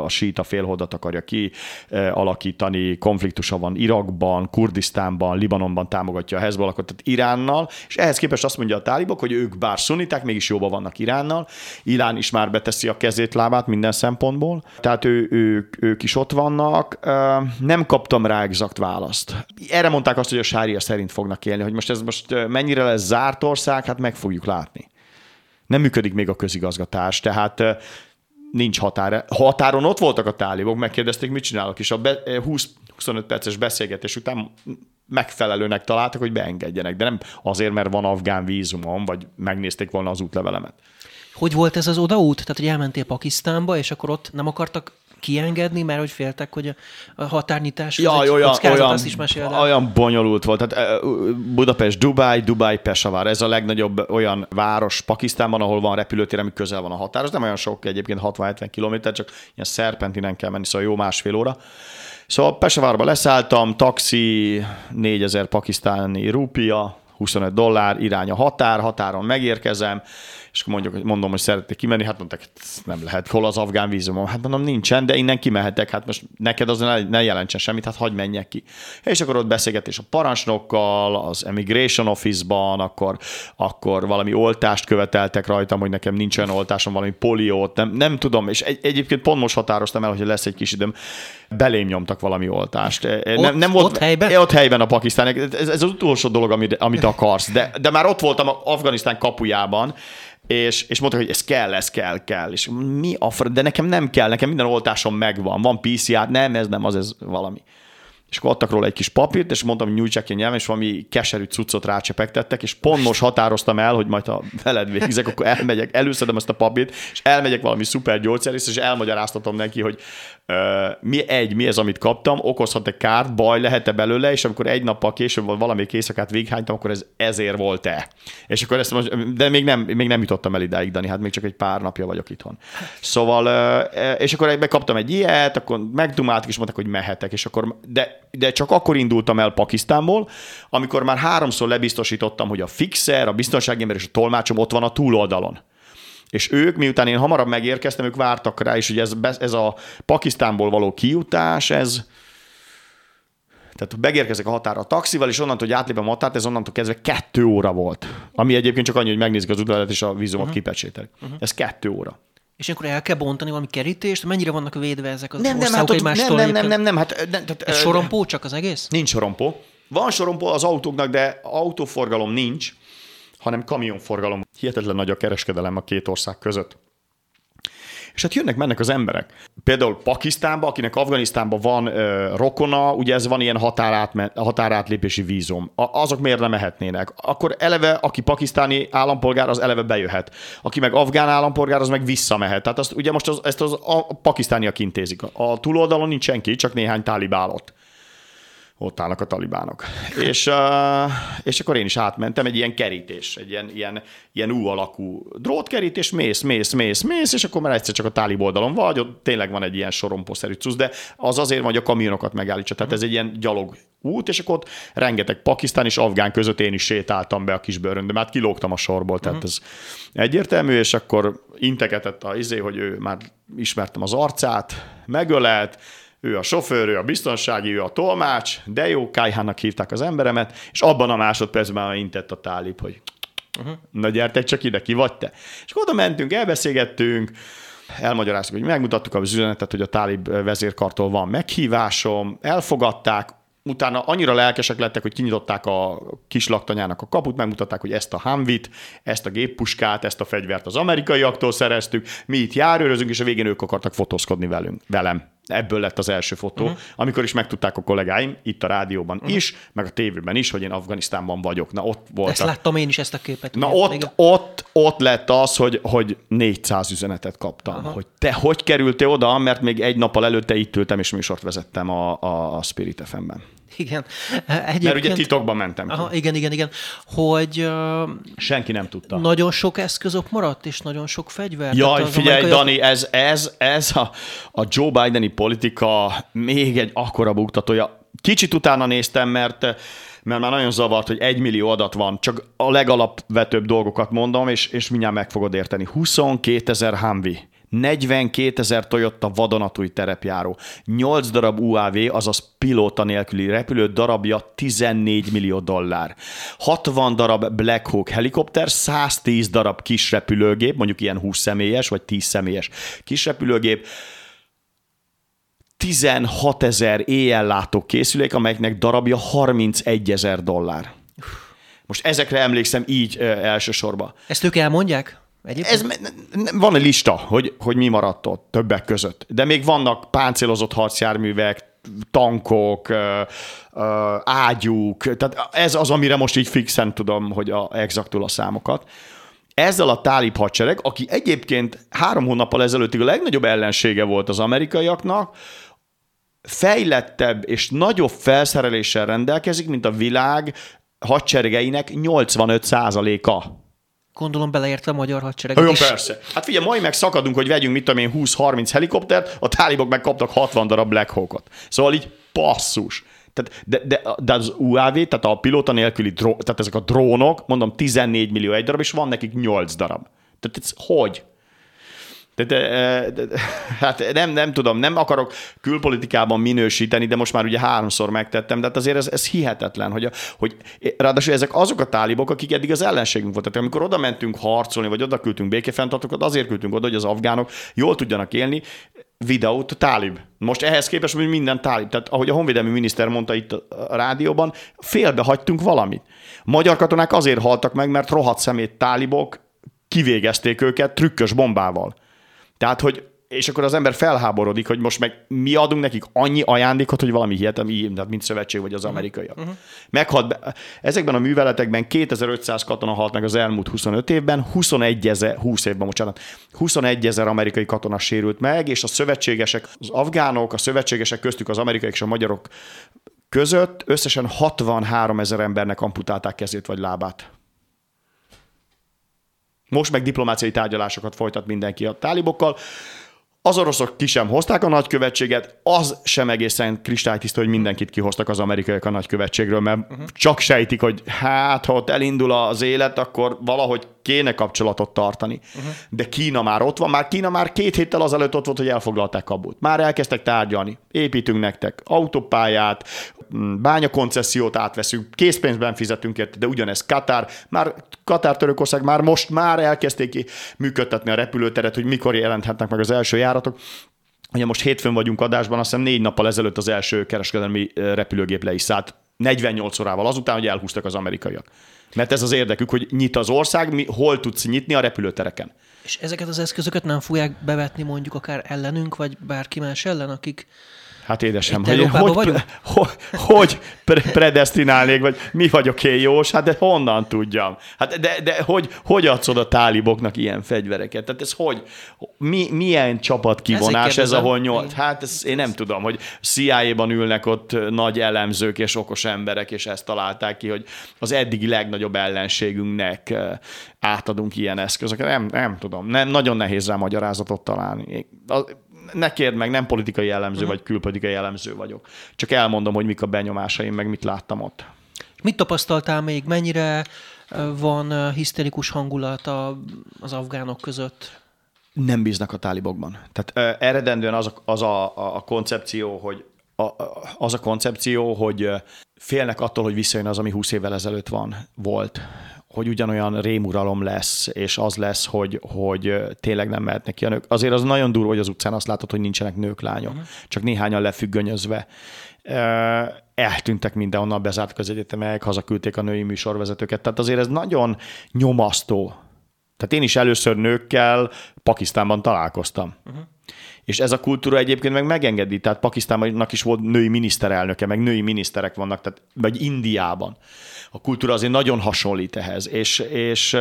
a síita félholdat akarja kialakítani, konfliktusa van Irakban, Kurdisztánban, Libanonban támogatja a Hezbollahot, tehát Iránnal, és ehhez képest azt mondja a tálibok, hogy ők bár szuniták, mégis jóban vannak Iránnal, Irán is már beteszi a kezét, lábát minden szempontból, tehát ők is ott vannak. Nem kaptam rá exakt választ. Erre mondták azt, hogy a sária szerint fognak élni, hogy most mennyire lesz zárt ország, hát meg fogjuk látni. Nem működik még a közigazgatás, tehát nincs határ. Határon ott voltak a tálibok, megkérdezték, mit csinálok, és a 20-25 perces beszélgetés után megfelelőnek találtak, hogy beengedjenek, de nem azért, mert van afgán vízumom, vagy megnézték volna az útlevelemet. Hogy volt ez az odaút? Tehát, hogy elmentél Pakisztánba, és akkor ott nem akartak kiengedni, mert hogy féltek, hogy a határnyitás kockázat, azt is meséld el. Olyan bonyolult volt. Tehát Budapest, Dubáj, Pesavár. Ez a legnagyobb olyan város Pakisztánban, ahol van repülőtér, ami közel van a határos. Nem olyan sok, egyébként 60-70 kilométer, csak ilyen szerpentinen kell menni, szóval jó másfél óra. Szóval Pesavárba leszálltam, taxi, 4000 pakisztáni rúpia, $25, irány a határon megérkezem, és mondom, hogy szeretnék kimenni, hát mondták, nem lehet, hol az afgán vízumom? Hát mondom, nincsen, de innen kimehetek, hát most neked az ne jelentsen semmit, hát hagyd menjek ki. És akkor ott beszélgetés a parancsnokkal, az Immigration Office-ban, akkor valami oltást követeltek rajtam, hogy nekem nincs olyan oltásom, valami poliót, nem tudom, és egyébként pont most határoztam el, hogy lesz egy kis időm, belém nyomtak valami oltást. Ott helyben? Ott helyben a pakisztániak. Ez az utolsó dolog, amit akarsz, de már ott voltam Afganisztán kapujában, és mondták, hogy ez kell. És de nekem nem kell, nekem minden oltásom megvan, van PCR, nem, ez nem, az ez valami. És akkor adtak róla egy kis papírt, és mondtam, hogy nyújtsák ki a nyelven, és valami keserű cuccot rácsepegtettek, és pont most határoztam el, hogy majd ha veled végzek, akkor elmegyek, előszedem ezt a papírt, és elmegyek valami szuper gyógyszerész, és elmagyaráztatom neki, hogy mi ez, amit kaptam, okozhat-e kárt, baj lehet-e belőle, és amikor egy nappal később valamelyik éjszakát véghánytam, akkor ez ezért volt-e. És akkor ezt most, de még nem jutottam el idáig, Dani, hát még csak egy pár napja vagyok itthon. Szóval, és akkor megkaptam egy ilyet, akkor megdumáltak, és mondták, hogy mehetek, és akkor, de csak akkor indultam el Pakisztánból, amikor már 3-szor lebiztosítottam, hogy a fixer, a biztonságember és a tolmácsom ott van a túloldalon. És ők, miután én hamarabb megérkeztem, ők vártak rá, és ugye ez a Pakisztánból való kijutás, tehát megérkezek a határa a taxival, és onnantól, hogy átlépem a határt, ez onnantól kezdve 2 óra volt. Ami egyébként csak annyi, hogy megnézik az útlevelet és a vízumot kipecsételik. Ez 2 óra. És akkor el kell bontani valami kerítést? Mennyire vannak védve ezek az országok egymástól? Ez sorompó csak az egész? Nincs sorompó. Van sorompó az autóknak, de autóforgalom nincs, hanem kamionforgalom. Hihetetlen nagy a kereskedelem a két ország között. És hát jönnek-mennek az emberek. Például Pakisztánban, akinek Afganisztánban van rokona, ugye ez van ilyen határátlépési vízum. Azok miért nem mehetnének? Akkor eleve, aki pakisztáni állampolgár, az eleve bejöhet. Aki meg afgán állampolgár, az meg visszamehet. Tehát azt, ugye most ezt a pakisztániak intézik. A túloldalon nincs senki, csak néhány tálibálott. ott állnak a talibánok. És akkor én is átmentem, egy ilyen kerítés, egy ilyen U-alakú drótkerítés, mész, és akkor már egyszer csak a tálib oldalon vagy, ott tényleg van egy ilyen sorompószerű cusz, de az azért van, hogy a kamionokat megállítsa. Tehát ez egy ilyen gyalog út, és akkor ott rengeteg pakisztán és afgán között én is sétáltam be a kis bőröndöm, de már kilógtam a sorból, tehát ez egyértelmű, és akkor integetett hogy ő már ismertem az arcát, megölelt, ő a sofőr, ő a biztonsági, ő a tolmács, de jó, Kájhának hívták az emberemet, és abban a másodpercben már intett a tálib, hogy na gyertek csak ide, ki vagy te? És oda mentünk, elbeszélgettünk, elmagyaráztuk, hogy megmutattuk az üzenetet, hogy a tálib vezérkartól van meghívásom, elfogadták, utána annyira lelkesek lettek, hogy kinyitották a kis laktanyának a kaput, megmutatták, hogy ezt a Humvee-t, ezt a géppuskát, ezt a fegyvert az amerikaiaktól szereztük, mi itt járőrözünk, és a végén ők akartak fotózkodni velem. Ebből lett az első fotó, amikor is megtudták a kollégáim, itt a rádióban is, meg a tévében is, hogy én Afganisztánban vagyok. Na, ott voltak. Ezt láttam én is, ezt a képet. Na, ott lett az, hogy 400 üzenetet kaptam, hogy te hogy kerültél oda, mert még egy nappal előtte itt ültem, és műsort vezettem a Spirit FM-ben. Igen. Egyébként, mert ugye titokban mentem. Aha, igen. Hogy... senki nem tudta. Nagyon sok eszközök maradt, és nagyon sok fegyver. Jaj, figyelj, Dani, ez a Joe Bideni politika még egy akkora buktatója. Kicsit utána néztem, mert már nagyon zavart, hogy 1 millió adat van, csak a legalapvetőbb dolgokat mondom, és mindjárt meg fogod érteni. 22 000 Humvee, 42 000 Toyota vadonatúj terepjáró, 8 darab UAV, azaz pilóta nélküli repülő, darabja $14 millió, 60 darab Black Hawk helikopter, 110 darab kis repülőgép, mondjuk ilyen 20 személyes vagy 10 személyes kis repülőgép, 16 000 éjjellátó készülék, amelyeknek darabja $31 000. Most ezekre emlékszem így elsősorban. Ezt ők elmondják? Van egy lista, hogy mi maradt ott többek között. De még vannak páncélozott harcjárművek, tankok, ágyúk. Tehát ez az, amire most így fixen tudom, hogy exaktul a számokat. Ezzel a tálib hadsereg, aki egyébként 3 hónappal ezelőttig a legnagyobb ellensége volt az amerikaiaknak, fejlettebb és nagyobb felszereléssel rendelkezik, mint a világ hadseregeinek 85%-a. Gondolom beleértve a magyar hadsereget. Jó, persze. Hát figyelj, majd meg szakadunk, hogy vegyünk, mit tudom én, 20-30 helikoptert, a tálibok megkaptak 60 darab Black Hawkot. Szóval így passzus. Tehát, de az UAV, tehát a pilóta nélküli, tehát ezek a drónok, mondom, 14 millió darab, és van nekik 8 darab. Tehát ez hogy? Hát nem tudom, nem akarok külpolitikában minősíteni, de most már ugye 3-szor megtettem, de hát azért ez hihetetlen, hogy ráadásul ezek azok a tálibok, akik eddig az ellenségünk voltak. Amikor oda mentünk harcolni, vagy oda küldtünk békefenntartókat, azért küldtünk oda, hogy az afgánok jól tudjanak élni, without tálib. Most ehhez képest, hogy minden tálib. Tehát ahogy a honvédelmi miniszter mondta itt a rádióban, félbehagytunk valamit. Magyar katonák azért haltak meg, mert rohadt szemét tálibok kivégezték őket trükkös bombával. Tehát, hogy, és akkor az ember felháborodik, hogy most meg mi adunk nekik annyi ajándékot, hogy valami hihetetlen, tehát mint szövetség vagy az amerikaiak. Ezekben a műveletekben 2500 katona halt meg az elmúlt 25 évben, 21 ezer amerikai katona sérült meg, és a szövetségesek, az afgánok, a szövetségesek köztük az amerikai és a magyarok között összesen 63 000 embernek amputálták kezét vagy lábát. Most meg diplomáciai tárgyalásokat folytat mindenki a tálibokkal. Az oroszok ki sem hozták a nagykövetséget, az sem egészen kristálytiszta, hogy mindenkit kihoztak az amerikaiak a nagykövetségről, mert csak sejtik, hogy hát, ha ott elindul az élet, akkor valahogy kéne kapcsolatot tartani. De Kína már ott van, Kína 2 héttel azelőtt ott volt, hogy elfoglalták Kabult. Már elkezdtek tárgyalni, építünk nektek autópályát, bányakoncessziót átveszünk, készpénzben fizetünk érte, de ugyanez Katár. Katár-Törökország most elkezdték működtetni a repülőteret, hogy mikor jelenthetnek meg az első járatok. Ugye most hétfőn vagyunk adásban, azt hiszem 4 nappal ezelőtt az első kereskedelmi repülőgép le is szállt, 48 órával azután, hogy elhúztak az amerikaiak. Mert ez az érdekük, hogy nyit az ország, hol tudsz nyitni a repülőtereken. És ezeket az eszközöket nem fogják bevetni mondjuk akár ellenünk, vagy bárki más ellen, akik... Hát édesem, hogy predesztinálnék, vagy mi vagyok én jós? Hát de honnan tudjam? Hát de hogy adsz oda táliboknak ilyen fegyvereket? Tehát ez hogy? Milyen csapatkivonás ez, ahol nyolc? Hát én nem tudom, hogy CIA-ban ülnek ott nagy elemzők és okos emberek, és ezt találták ki, hogy az eddigi legnagyobb ellenségünknek átadunk ilyen eszközöket. Nem tudom, nagyon nehéz rá magyarázatot találni. Ne kérd meg, nem politikai jellemző vagy külpolitikai jellemző vagyok. Csak elmondom, hogy mik a benyomásaim, meg mit láttam ott. Mit tapasztaltál még? Mennyire van hiszterikus hangulat az afgánok között? Nem bíznak a tálibokban. Tehát eredendően az a koncepció, hogy félnek attól, hogy visszajön az, ami 20 évvel ezelőtt volt. Hogy ugyanolyan rémuralom lesz, és az lesz, hogy tényleg nem mehetnek ki a nők. Azért az nagyon durva, hogy az utcán azt látod, hogy nincsenek nők, lányok. Csak néhányan lefüggönyözve. Eltűntek mindenhonnan, bezártak az egyetemek, hazaküldték a női műsorvezetőket. Tehát azért ez nagyon nyomasztó. Tehát én is először nőkkel Pakisztánban találkoztam. És ez a kultúra egyébként meg megengedi. Tehát Pakisztánnak is volt női miniszterelnöke, meg női miniszterek vannak, tehát, vagy Indiában. A kultúra azért nagyon hasonlít ehhez, és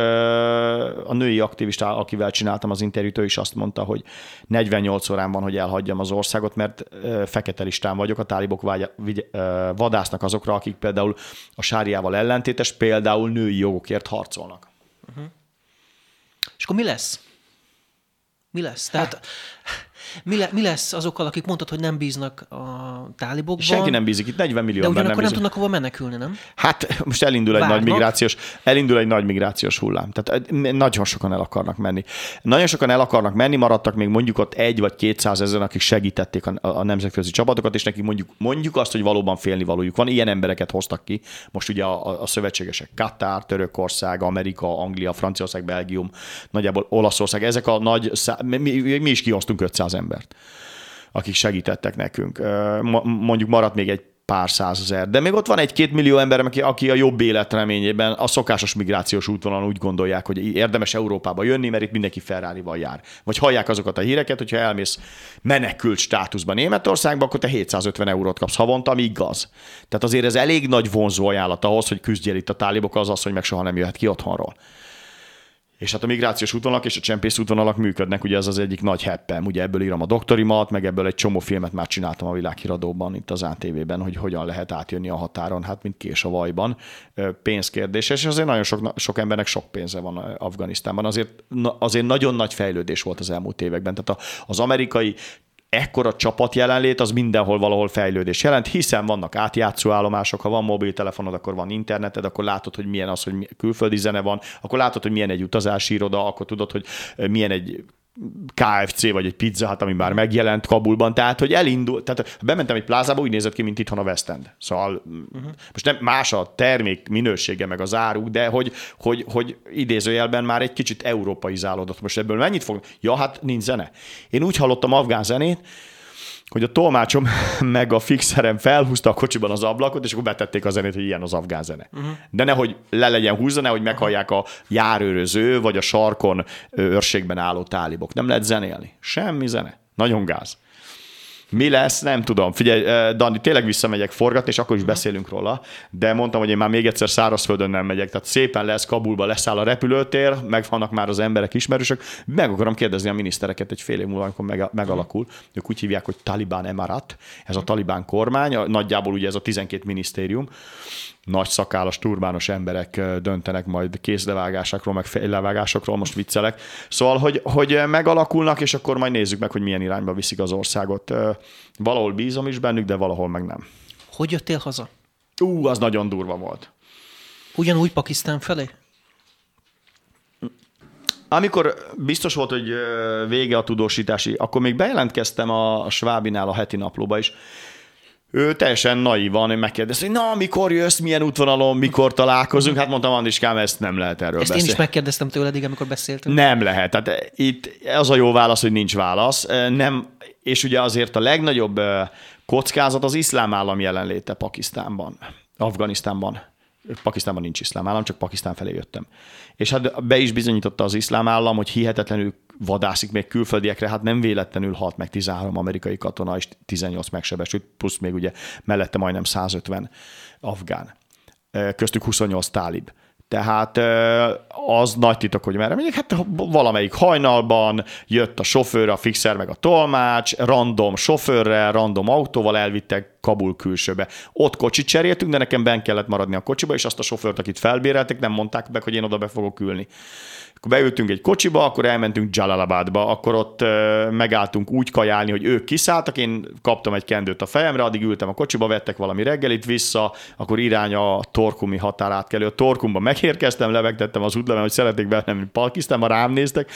a női aktivista, akivel csináltam az interjút, ő is azt mondta, hogy 48 órán van, hogy elhagyjam az országot, mert fekete listán vagyok, a tálibok vadásznak azokra, akik például a sáriával ellentétes, például női jogokért harcolnak. És akkor mi lesz? Mi lesz? Tehát mi lesz azokkal, akik mondtad, hogy nem bíznak a tálibokban? Senki nem bízik, itt 40 millió ember nem bízik. De ugyanakkor nem tudnak hova menekülni, nem? Hát most elindul egy nagy migrációs hullám. Tehát nagyon sokan el akarnak menni. Maradtak még mondjuk ott 1 vagy 200 ezeren, akik segítették a nemzetközi csapatokat, és nekik mondjuk azt, hogy valóban félnivalójuk van. Ilyen embereket hoztak ki. Most ugye a szövetségesek Katár, Törökország, Amerika, Anglia, Franciaország, Belgium, nagyjából Olaszország. Ezek a nagy mi is kihoztunk 500 embert, akik segítettek nekünk. Mondjuk maradt még egy pár százezer, de még ott van 1-2 millió ember, aki a jobb élet reményében a szokásos migrációs útvonalon úgy gondolják, hogy érdemes Európába jönni, mert itt mindenki Ferrarival jár. Vagy hallják azokat a híreket, hogyha elmész menekült státuszban Németországba, akkor te 750 eurót kapsz havonta, ami igaz. Tehát azért ez elég nagy vonzó ajánlat ahhoz, hogy küzdjél itt a tálibok, az, hogy meg soha nem jöhet ki otthonról. És hát a migrációs útvonalak és a csempész útvonalak működnek, ugye ez az egyik nagy heppem. Ugye ebből írom a doktorimat, meg ebből egy csomó filmet már csináltam a Világ Híradóban, itt az ATV-ben, hogy hogyan lehet átjönni a határon, hát mint kés a vajban. Pénzkérdés, és azért nagyon sok embernek sok pénze van Afganisztánban. Azért nagyon nagy fejlődés volt az elmúlt években. Tehát az amerikai ekkora csapat jelenlét, az mindenhol valahol fejlődés jelent, hiszen vannak átjátszó állomások, ha van mobiltelefonod, akkor van interneted, akkor látod, hogy milyen az, hogy külföldi zene van, akkor látod, hogy milyen egy utazási iroda, akkor tudod, hogy milyen egy KFC vagy egy pizza, hát ami már megjelent Kabulban, tehát hogy elindul, tehát bementem egy plázába, úgy nézett ki, mint itthon a West End. Szóval most nem más a termék minősége meg az áruk, de hogy idézőjelben már egy kicsit európaizálódott. Most ebből mennyit fog? Ja, hát nincs zene. Én úgy hallottam afgán zenét, hogy a tolmácsom meg a fixerem felhúzta a kocsiban az ablakot, és akkor betették a zenét, hogy ilyen az afgán zene. De nehogy le legyen húzva, nehogy meghallják a járőröző, vagy a sarkon őrségben álló tálibok. Nem lehet zenélni. Semmi zene. Nagyon gáz. Mi lesz? Nem tudom. Figyelj, Dani, tényleg visszamegyek forgatni, és akkor is beszélünk róla, de mondtam, hogy én már még egyszer szárazföldön nem megyek. Tehát szépen lesz, Kabulba leszáll a repülőtér, meg vannak már az emberek, ismerősök. Meg akarom kérdezni a minisztereket egy fél év múlva, amikor megalakul. Ők úgy hívják, hogy Talibán Emirat. Ez a Talibán kormány, nagyjából ugye ez a 12 minisztérium. Nagy szakállas, turbános emberek döntenek majd kézlevágásokról, meg fejlevágásokról, most viccelek. Szóval, hogy megalakulnak, és akkor majd nézzük meg, hogy milyen irányba viszik az országot. Valahol bízom is bennük, de valahol meg nem. Hogy jöttél haza? Az nagyon durva volt. Ugyanúgy Pakisztán felé? Amikor biztos volt, hogy vége a tudósítási, akkor még bejelentkeztem a Schwábinál a Heti Naplóba is. Ő teljesen naivan, én megkérdeztem, hogy na, mikor jössz, milyen útvonalon, mikor találkozunk? Hát mondtam, Andriskám, ezt nem lehet erről beszélni. Én is megkérdeztem tőled, igen, amikor beszéltünk. Nem lehet. Tehát itt az a jó válasz, hogy nincs válasz. Nem, és ugye azért a legnagyobb kockázat az iszlám állam jelenléte Pakisztánban, Afganisztánban. Pakisztánban nincs iszlám állam, csak Pakisztán felé jöttem. És hát be is bizonyította az iszlám állam, hogy hihetetlenül vadászik még külföldiekre, hát nem véletlenül halt meg 13 amerikai katona, és 18 megsebesült, plusz még ugye mellette majdnem 150 afgán. Köztük 28 tálib. Tehát az nagy titok, hogy merre megyek, hát valamelyik hajnalban jött a sofőr, a fixer, meg a tolmács, random sofőrrel, random autóval elvittek Kabul külsőbe. Ott kocsit cseréltünk, de nekem benn kellett maradni a kocsiba, és azt a sofőrt, akit felbéreltek, nem mondták meg, hogy én oda be fogok ülni. Akkor beültünk egy kocsiba, akkor elmentünk Jalalabadba, akkor ott megálltunk úgy kajálni, hogy ők kiszálltak, én kaptam egy kendőt a fejemre, addig ültem a kocsiba, vettek valami reggelit vissza, akkor irány a torkumi határátkelő. A Torkumba megérkeztem, lebegtettem az útlevemen, hogy szeretnék bemenni Pakisztánba, rám néztek,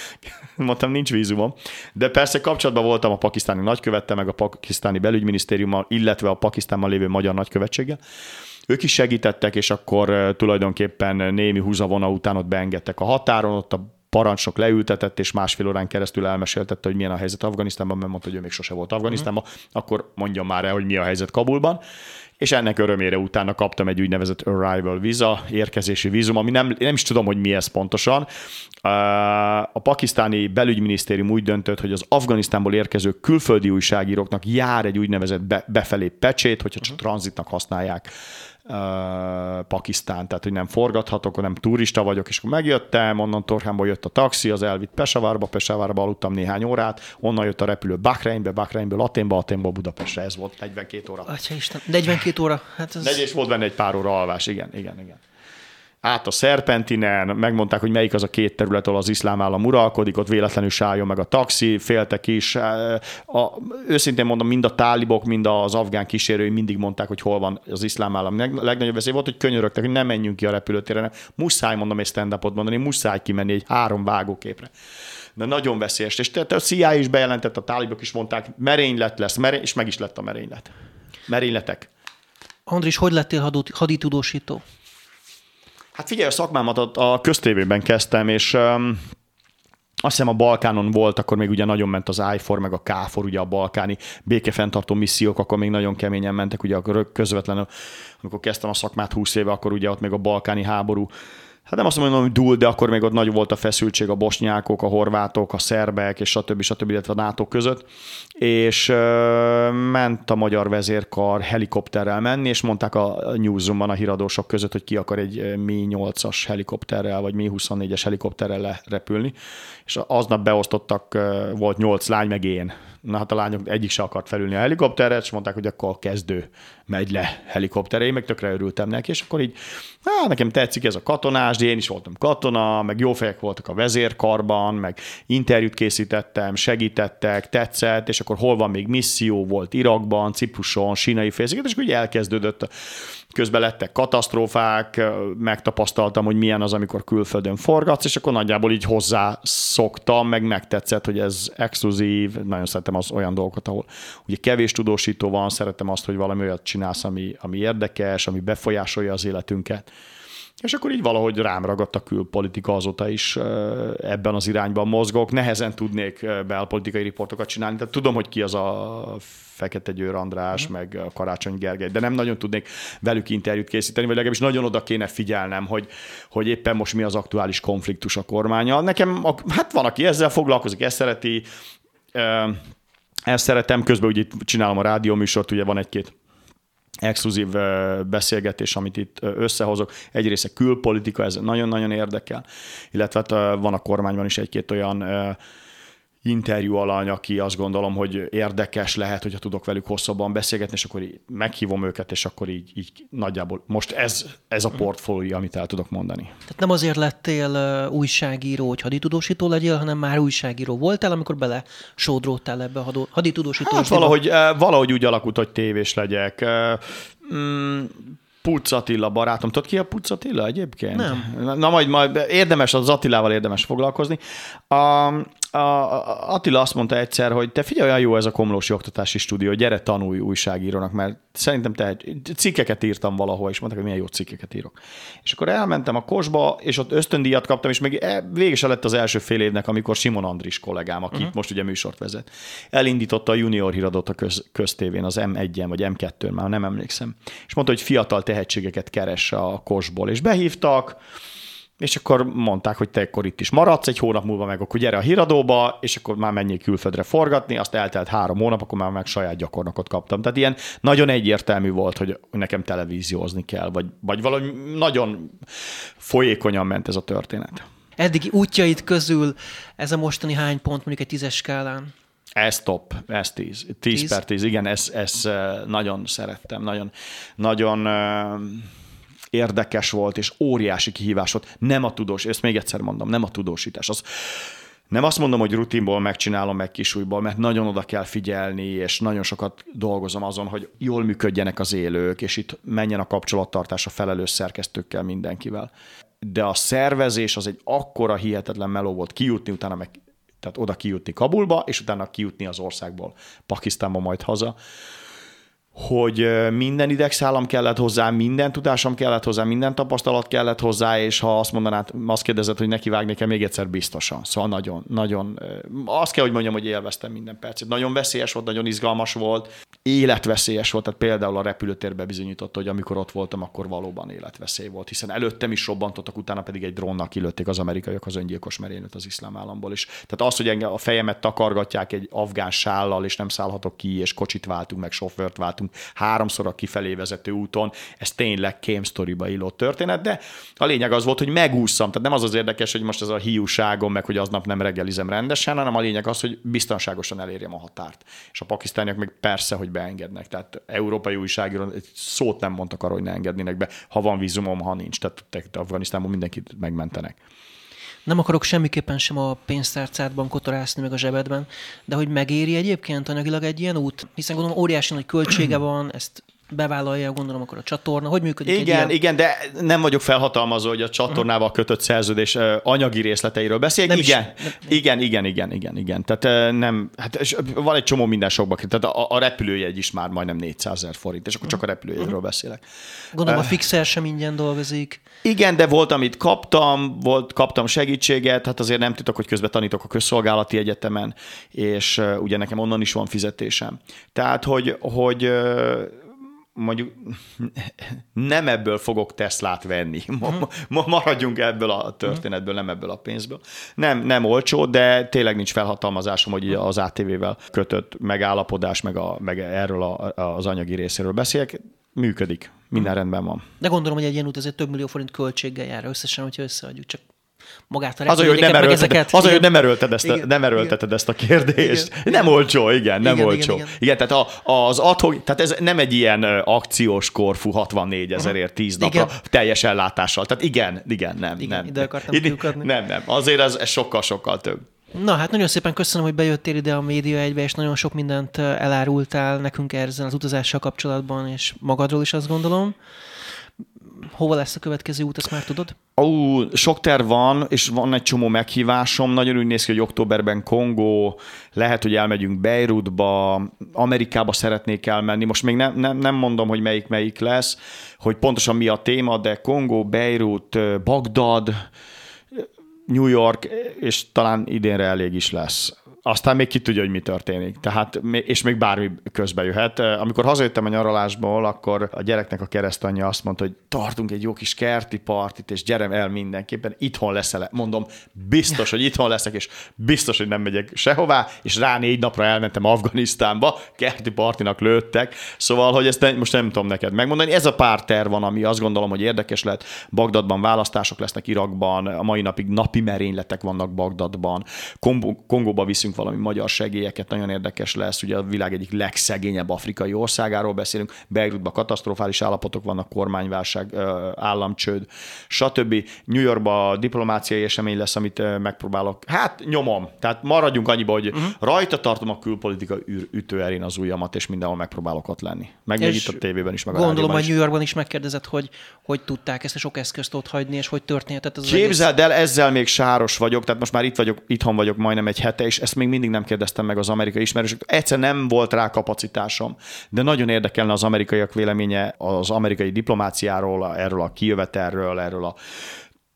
mondtam, nincs vízumom. De persze kapcsolatban voltam a pakisztáni nagykövettel, meg a pakisztáni belügyminisztériummal, illetve a Pakisztánban lévő magyar nagykövetséggel. Ők is segítettek, és akkor tulajdonképpen némi húzavona után ott beengedtek a határon, ott a parancsnok leültetett, és másfél órán keresztül elmeséltette, hogy milyen a helyzet Afganisztánban, mert mondta, hogy ő még sose volt Afganisztánban, akkor mondjam már el, hogy mi a helyzet Kabulban. És ennek örömére utána kaptam egy úgynevezett arrival visa, érkezési vízum, ami nem is tudom, hogy mi ez pontosan. A pakisztáni belügyminisztérium úgy döntött, hogy az Afganisztánból érkező külföldi újságíróknak jár egy úgynevezett befelé pecsét, hogyha csak tranzitnak használják Pakisztán, tehát hogy nem forgathatok, hanem turista vagyok, és akkor megjöttem, onnan Torhánból jött a taxi, az elvitt Pesavárba aludtam néhány órát, onnan jött a repülő Bahreinből Athénba, Athénból Budapestre, ez volt 42 óra. Atyaisten, 42 óra. Hát az... És volt benne egy pár óra alvás, igen. Át a Szerpentinen, megmondták, hogy melyik az a két terület, ahol az iszlám állam uralkodik, ott véletlenül szálljon meg a taxi, féltek is. Őszintén mondom, mind a tálibok, mind az afgán kísérői mindig mondták, hogy hol van az iszlám állam. Legnagyobb veszély volt, hogy könyörögtek, hogy ne menjünk ki a repülőtérre. Nem. Muszáj, mondom, egy stand-upot mondani, muszáj kimenni egy 3 vágóképre. De nagyon veszélyes. És tehát a CIA is bejelentett, a tálibok is mondták, merénylet lesz, és meg is lett a merénylet. Merényletek. Andris, hogy lettél haditudósító? Hát figyelj, a szakmámat a köztévében kezdtem, és azt hiszem a Balkánon volt, akkor még ugye nagyon ment az IFOR, meg a KFOR, ugye a balkáni békefenntartó missziók, akkor még nagyon keményen mentek, ugye akkor közvetlenül, amikor kezdtem a szakmát 20 éve, akkor ugye ott még a balkáni háború, hát nem azt mondom, hogy dúl, de akkor még ott nagy volt a feszültség a bosnyákok, a horvátok, a szerbek, és stb., illetve a NATO között, és ment a magyar vezérkar helikopterrel menni, és mondták a newsroomban a híradósok között, hogy ki akar egy Mi 8-as helikopterrel, vagy Mi 24-es helikopterrel repülni, és aznap beosztottak, volt 8 lány, meg én. Na hát a lányok egyik se akart felülni a helikopterre, és mondták, hogy akkor a kezdő megy le helikopterre, én meg tökre örültem neki, és akkor így, nekem tetszik ez a katonás, de én is voltam katona, meg jó fejek voltak a vezérkarban, meg interjút készítettem, segítettek, tetszett, és akkor hol van még misszió, volt Irakban, Cipruson, Sínai félsziget, és úgy elkezdődött. Közben lettek katasztrófák, megtapasztaltam, hogy milyen az, amikor külföldön forgatsz, és akkor nagyjából így hozzászoktam, meg megtetszett, hogy ez exkluzív, nagyon szeretem az olyan dolgokat, ahol ugye kevés tudósító van, szeretem azt, hogy valami olyat csinálsz, ami érdekes, ami befolyásolja az életünket. És akkor így valahogy rám ragadt a külpolitika, azóta is ebben az irányban mozgok. Nehezen tudnék belpolitikai riportokat csinálni, tehát tudom, hogy ki az a Fekete Győr András, meg a Karácsony Gergely, de nem nagyon tudnék velük interjút készíteni, vagy legalábbis nagyon oda kéne figyelnem, hogy éppen most mi az aktuális konfliktus a kormánnyal. Nekem, hát van, aki ezzel foglalkozik, ezt szereti, ezt szeretem, közben úgy csinálom a rádióműsort, ugye van egy-két exkluzív beszélgetés, amit itt összehozok. Egy része külpolitika, ez nagyon-nagyon érdekel, illetve hát van a kormányban is egy-két olyan interjú alany, aki azt gondolom, hogy érdekes lehet, hogyha tudok velük hosszabban beszélgetni, és akkor így meghívom őket, és akkor így nagyjából most ez a portfólió, amit el tudok mondani. Tehát nem azért lettél újságíró, hogy haditudósító legyél, hanem már újságíró voltál, amikor bele sodródtál ebbe a haditudósító. Hát valahogy úgy alakult, hogy tévés legyek. Pucatilla barátom. Tudod ki a Pucatilla egyébként? Nem. Na majd érdemes, az Attilával érdemes foglalkozni. Attila azt mondta egyszer, hogy te figyelj, olyan jó ez a komlósi oktatási stúdió, gyere tanulj újságírónak, mert szerintem cikkeket írtam valahol, és mondták, hogy milyen jó cikkeket írok. És akkor elmentem a Kosba, és ott ösztöndíjat kaptam, és még véges lett az első fél évnek, amikor Simon Andris kollégám, aki itt most ugye műsort vezet, elindította a junior híradót a köztévén, az M1-en vagy M2-n, már nem emlékszem. És mondta, hogy fiatal tehetségeket keres a Kosból, és behívtak, és akkor mondták, hogy te akkor itt is maradsz, egy hónap múlva meg akkor gyere a híradóba, és akkor már menjék külföldre forgatni, azt eltelt 3 hónap, akkor már meg saját gyakornokot kaptam. Tehát ilyen nagyon egyértelmű volt, hogy nekem televíziózni kell, vagy valahogy nagyon folyékonyan ment ez a történet. Eddigi útjaid közül ez a mostani hány pont, mondjuk egy 10-es skálán? Ez top, ez 10. 10/10, igen, ezt nagyon szerettem, nagyon érdekes volt, és óriási kihívás volt. Nem a tudós, ezt még egyszer mondom, nem a tudósítás. Nem azt mondom, hogy rutinból megcsinálom meg kisújból, mert nagyon oda kell figyelni, és nagyon sokat dolgozom azon, hogy jól működjenek az élők, és itt menjen a kapcsolattartás a felelős szerkesztőkkel, mindenkivel. De a szervezés az egy akkora hihetetlen meló volt kijutni, utána meg, tehát oda kijutni Kabulba, és utána kijutni az országból, Pakisztánba, majd haza, hogy minden idegszállam kellett hozzá, minden tudásom kellett hozzá, minden tapasztalat kellett hozzá, és ha azt mondanád, azt kérdezed, hogy nekivágnék-e még egyszer, biztosan. Szóval nagyon, azt kell, hogy mondjam, hogy élveztem minden percet. Nagyon veszélyes volt, nagyon izgalmas volt, életveszélyes volt, tehát például a repülőtérbe bizonyította, hogy amikor ott voltam, akkor valóban életveszély volt, hiszen előttem is robbantottak, utána pedig egy drónnal kilőtték az amerikaiak az öngyilkos merénylőt az iszlám államból is. Tehát az, hogy engem a fejemet takargatják egy afgán sállal, és nem szállhatok ki, és kocsit váltunk, meg sofőrt váltunk, 3-szor a kifelé vezető úton, ez tényleg came story-ba illó történet, de a lényeg az volt, hogy megúszszam. Tehát nem az az érdekes, hogy most ez a hiúságom, meg hogy aznap nem reggelizem rendesen, hanem a lényeg az, hogy biztonságosan elérjem a határt. És a pakisztániak meg persze, hogy beengednek. Tehát európai újságíró egy szót nem mondtak arra, hogy ne engednének be, ha van vízumom, ha nincs. Tehát Afganisztánban mindenkit megmentenek. Nem akarok semmiképpen sem a pénztárcádban kotorászni meg a zsebedben, de hogy megéri egyébként anyagilag egy ilyen út? Hiszen gondolom óriási nagy költsége van, ezt bevállalja, gondolom, akkor a csatorna. Hogy működik egy ilyen? Igen, de nem vagyok felhatalmazó, hogy a csatornával kötött szerződés anyagi részleteiről beszéljek. Igen. Tehát nem, van egy csomó minden sokba. Tehát a repülőjegy is már majdnem 400 000 forint, és akkor csak a repülőjegyről beszélek. Gondolom a fixer sem ingyen dolgozik. Igen, de volt, amit kaptam, kaptam segítséget, hát azért nem titok, hogy közben tanítok a Közszolgálati Egyetemen, és ugye nekem onnan is van fizetésem. Tehát, hogy mondjuk nem ebből fogok Teslát venni. Maradjunk ebből a történetből, nem ebből a pénzből. Nem olcsó, de tényleg nincs felhatalmazásom, hogy az ATV-vel kötött megállapodás, meg erről az anyagi részéről beszéljek. Működik, minden rendben van. De gondolom, hogy egy ilyen út azért több millió forint költséggel jár összesen, hogyha összeadjuk, csak magát a repülőjegyeket, meg ezeket. Az, hogy nem erőlteted ezt a kérdést. Igen. Nem olcsó, nem olcsó. Igen, tehát az adhok, tehát ez nem egy ilyen akciós korfú 64 000-ért 10 napra teljes ellátással. Tehát nem. Ide akartam kiukadni. Nem, azért ez sokkal-sokkal több. Na hát nagyon szépen köszönöm, hogy bejöttél ide a Média Egybe, és nagyon sok mindent elárultál nekünk ezzel az utazással kapcsolatban, és magadról is azt gondolom. Hova lesz a következő út, ezt már tudod? Sok terv van, és van egy csomó meghívásom. Nagyon úgy néz ki, hogy októberben Kongó, lehet, hogy elmegyünk Beirutba, Amerikába szeretnék elmenni. Most még nem mondom, hogy melyik lesz, hogy pontosan mi a téma, de Kongó, Beirut, Bagdad, New York, és talán idénre elég is lesz. Aztán még ki tudja, hogy mi történik. Tehát, és még bármi közbe jöhet. Amikor hazajöttem a nyaralásból, akkor a gyereknek a keresztanyja azt mondta, hogy tartunk egy jó kis kerti partit, és gyerem el mindenképpen, itthon leszel. Mondom, biztos, hogy itthon leszek, és biztos, hogy nem megyek sehová, és rá 4 napra elmentem Afganisztánba, kerti partinak lőttek. Szóval, hogy ezt most nem tudom neked megmondani. Ez a pár terv van, ami azt gondolom, hogy érdekes lehet. Bagdadban választások lesznek, Irakban, a mai napig napi merényletek vannak Bagdadban. Kongóba viszünk valami magyar segélyeket, nagyon érdekes lesz, ugye a világ egyik legszegényebb afrikai országáról beszélünk, Beirutban katasztrofális állapotok vannak, kormányválság, államcsőd, stb. New Yorkban diplomáciai esemény lesz, amit megpróbálok. Hát nyomom, tehát maradjunk annyiba, hogy rajta tartom a külpolitika ütőerén az ujjamat, és mindenhol megpróbálok ott lenni. Meg még itt a tévében is, meg a rádióban is. Gondolom, hogy New Yorkban is megkérdezett, hogy tudták ezt a sok eszközt ott hagyni, és hogy történhetett ez az egész. Képzeld el, ezzel még sáros vagyok, tehát most már itthon vagyok majdnem egy hete, és ezt még mindig nem kérdeztem meg az amerikai ismerősöktől. Egyszer nem volt rá kapacitásom, de nagyon érdekelne az amerikaiak véleménye az amerikai diplomáciáról, erről a kijövetelről, erről a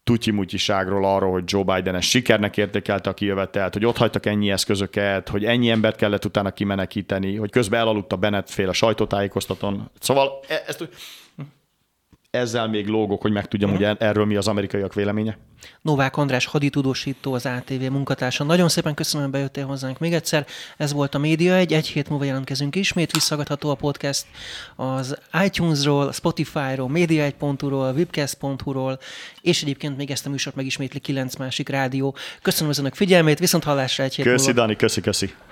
tutyimutyiságról, arról, hogy Joe Biden ezt sikernek értékelte a kijövetelt, hogy ott hagytak ennyi eszközöket, hogy ennyi embert kellett utána kimenekíteni, hogy közben elaludt a Bennett-féle sajtótájékoztatón. Szóval ezzel még lógok, hogy megtudjam, hogy erről mi az amerikaiak véleménye. Novák András haditudósító, az ATV munkatársa. Nagyon szépen köszönöm, hogy bejöttél hozzánk még egyszer. Ez volt a Média Egy. Egy hét múlva jelentkezünk ismét. Visszagadható a podcast az iTunes-ról, Spotify-ról, média1.hu-ról, webcast.hu-ról, és egyébként még ezt a műsort megismétli 9 másik rádió. Köszönöm az önök figyelmét, viszont hallásra egy hét múlva. Köszi, Dani, köszi.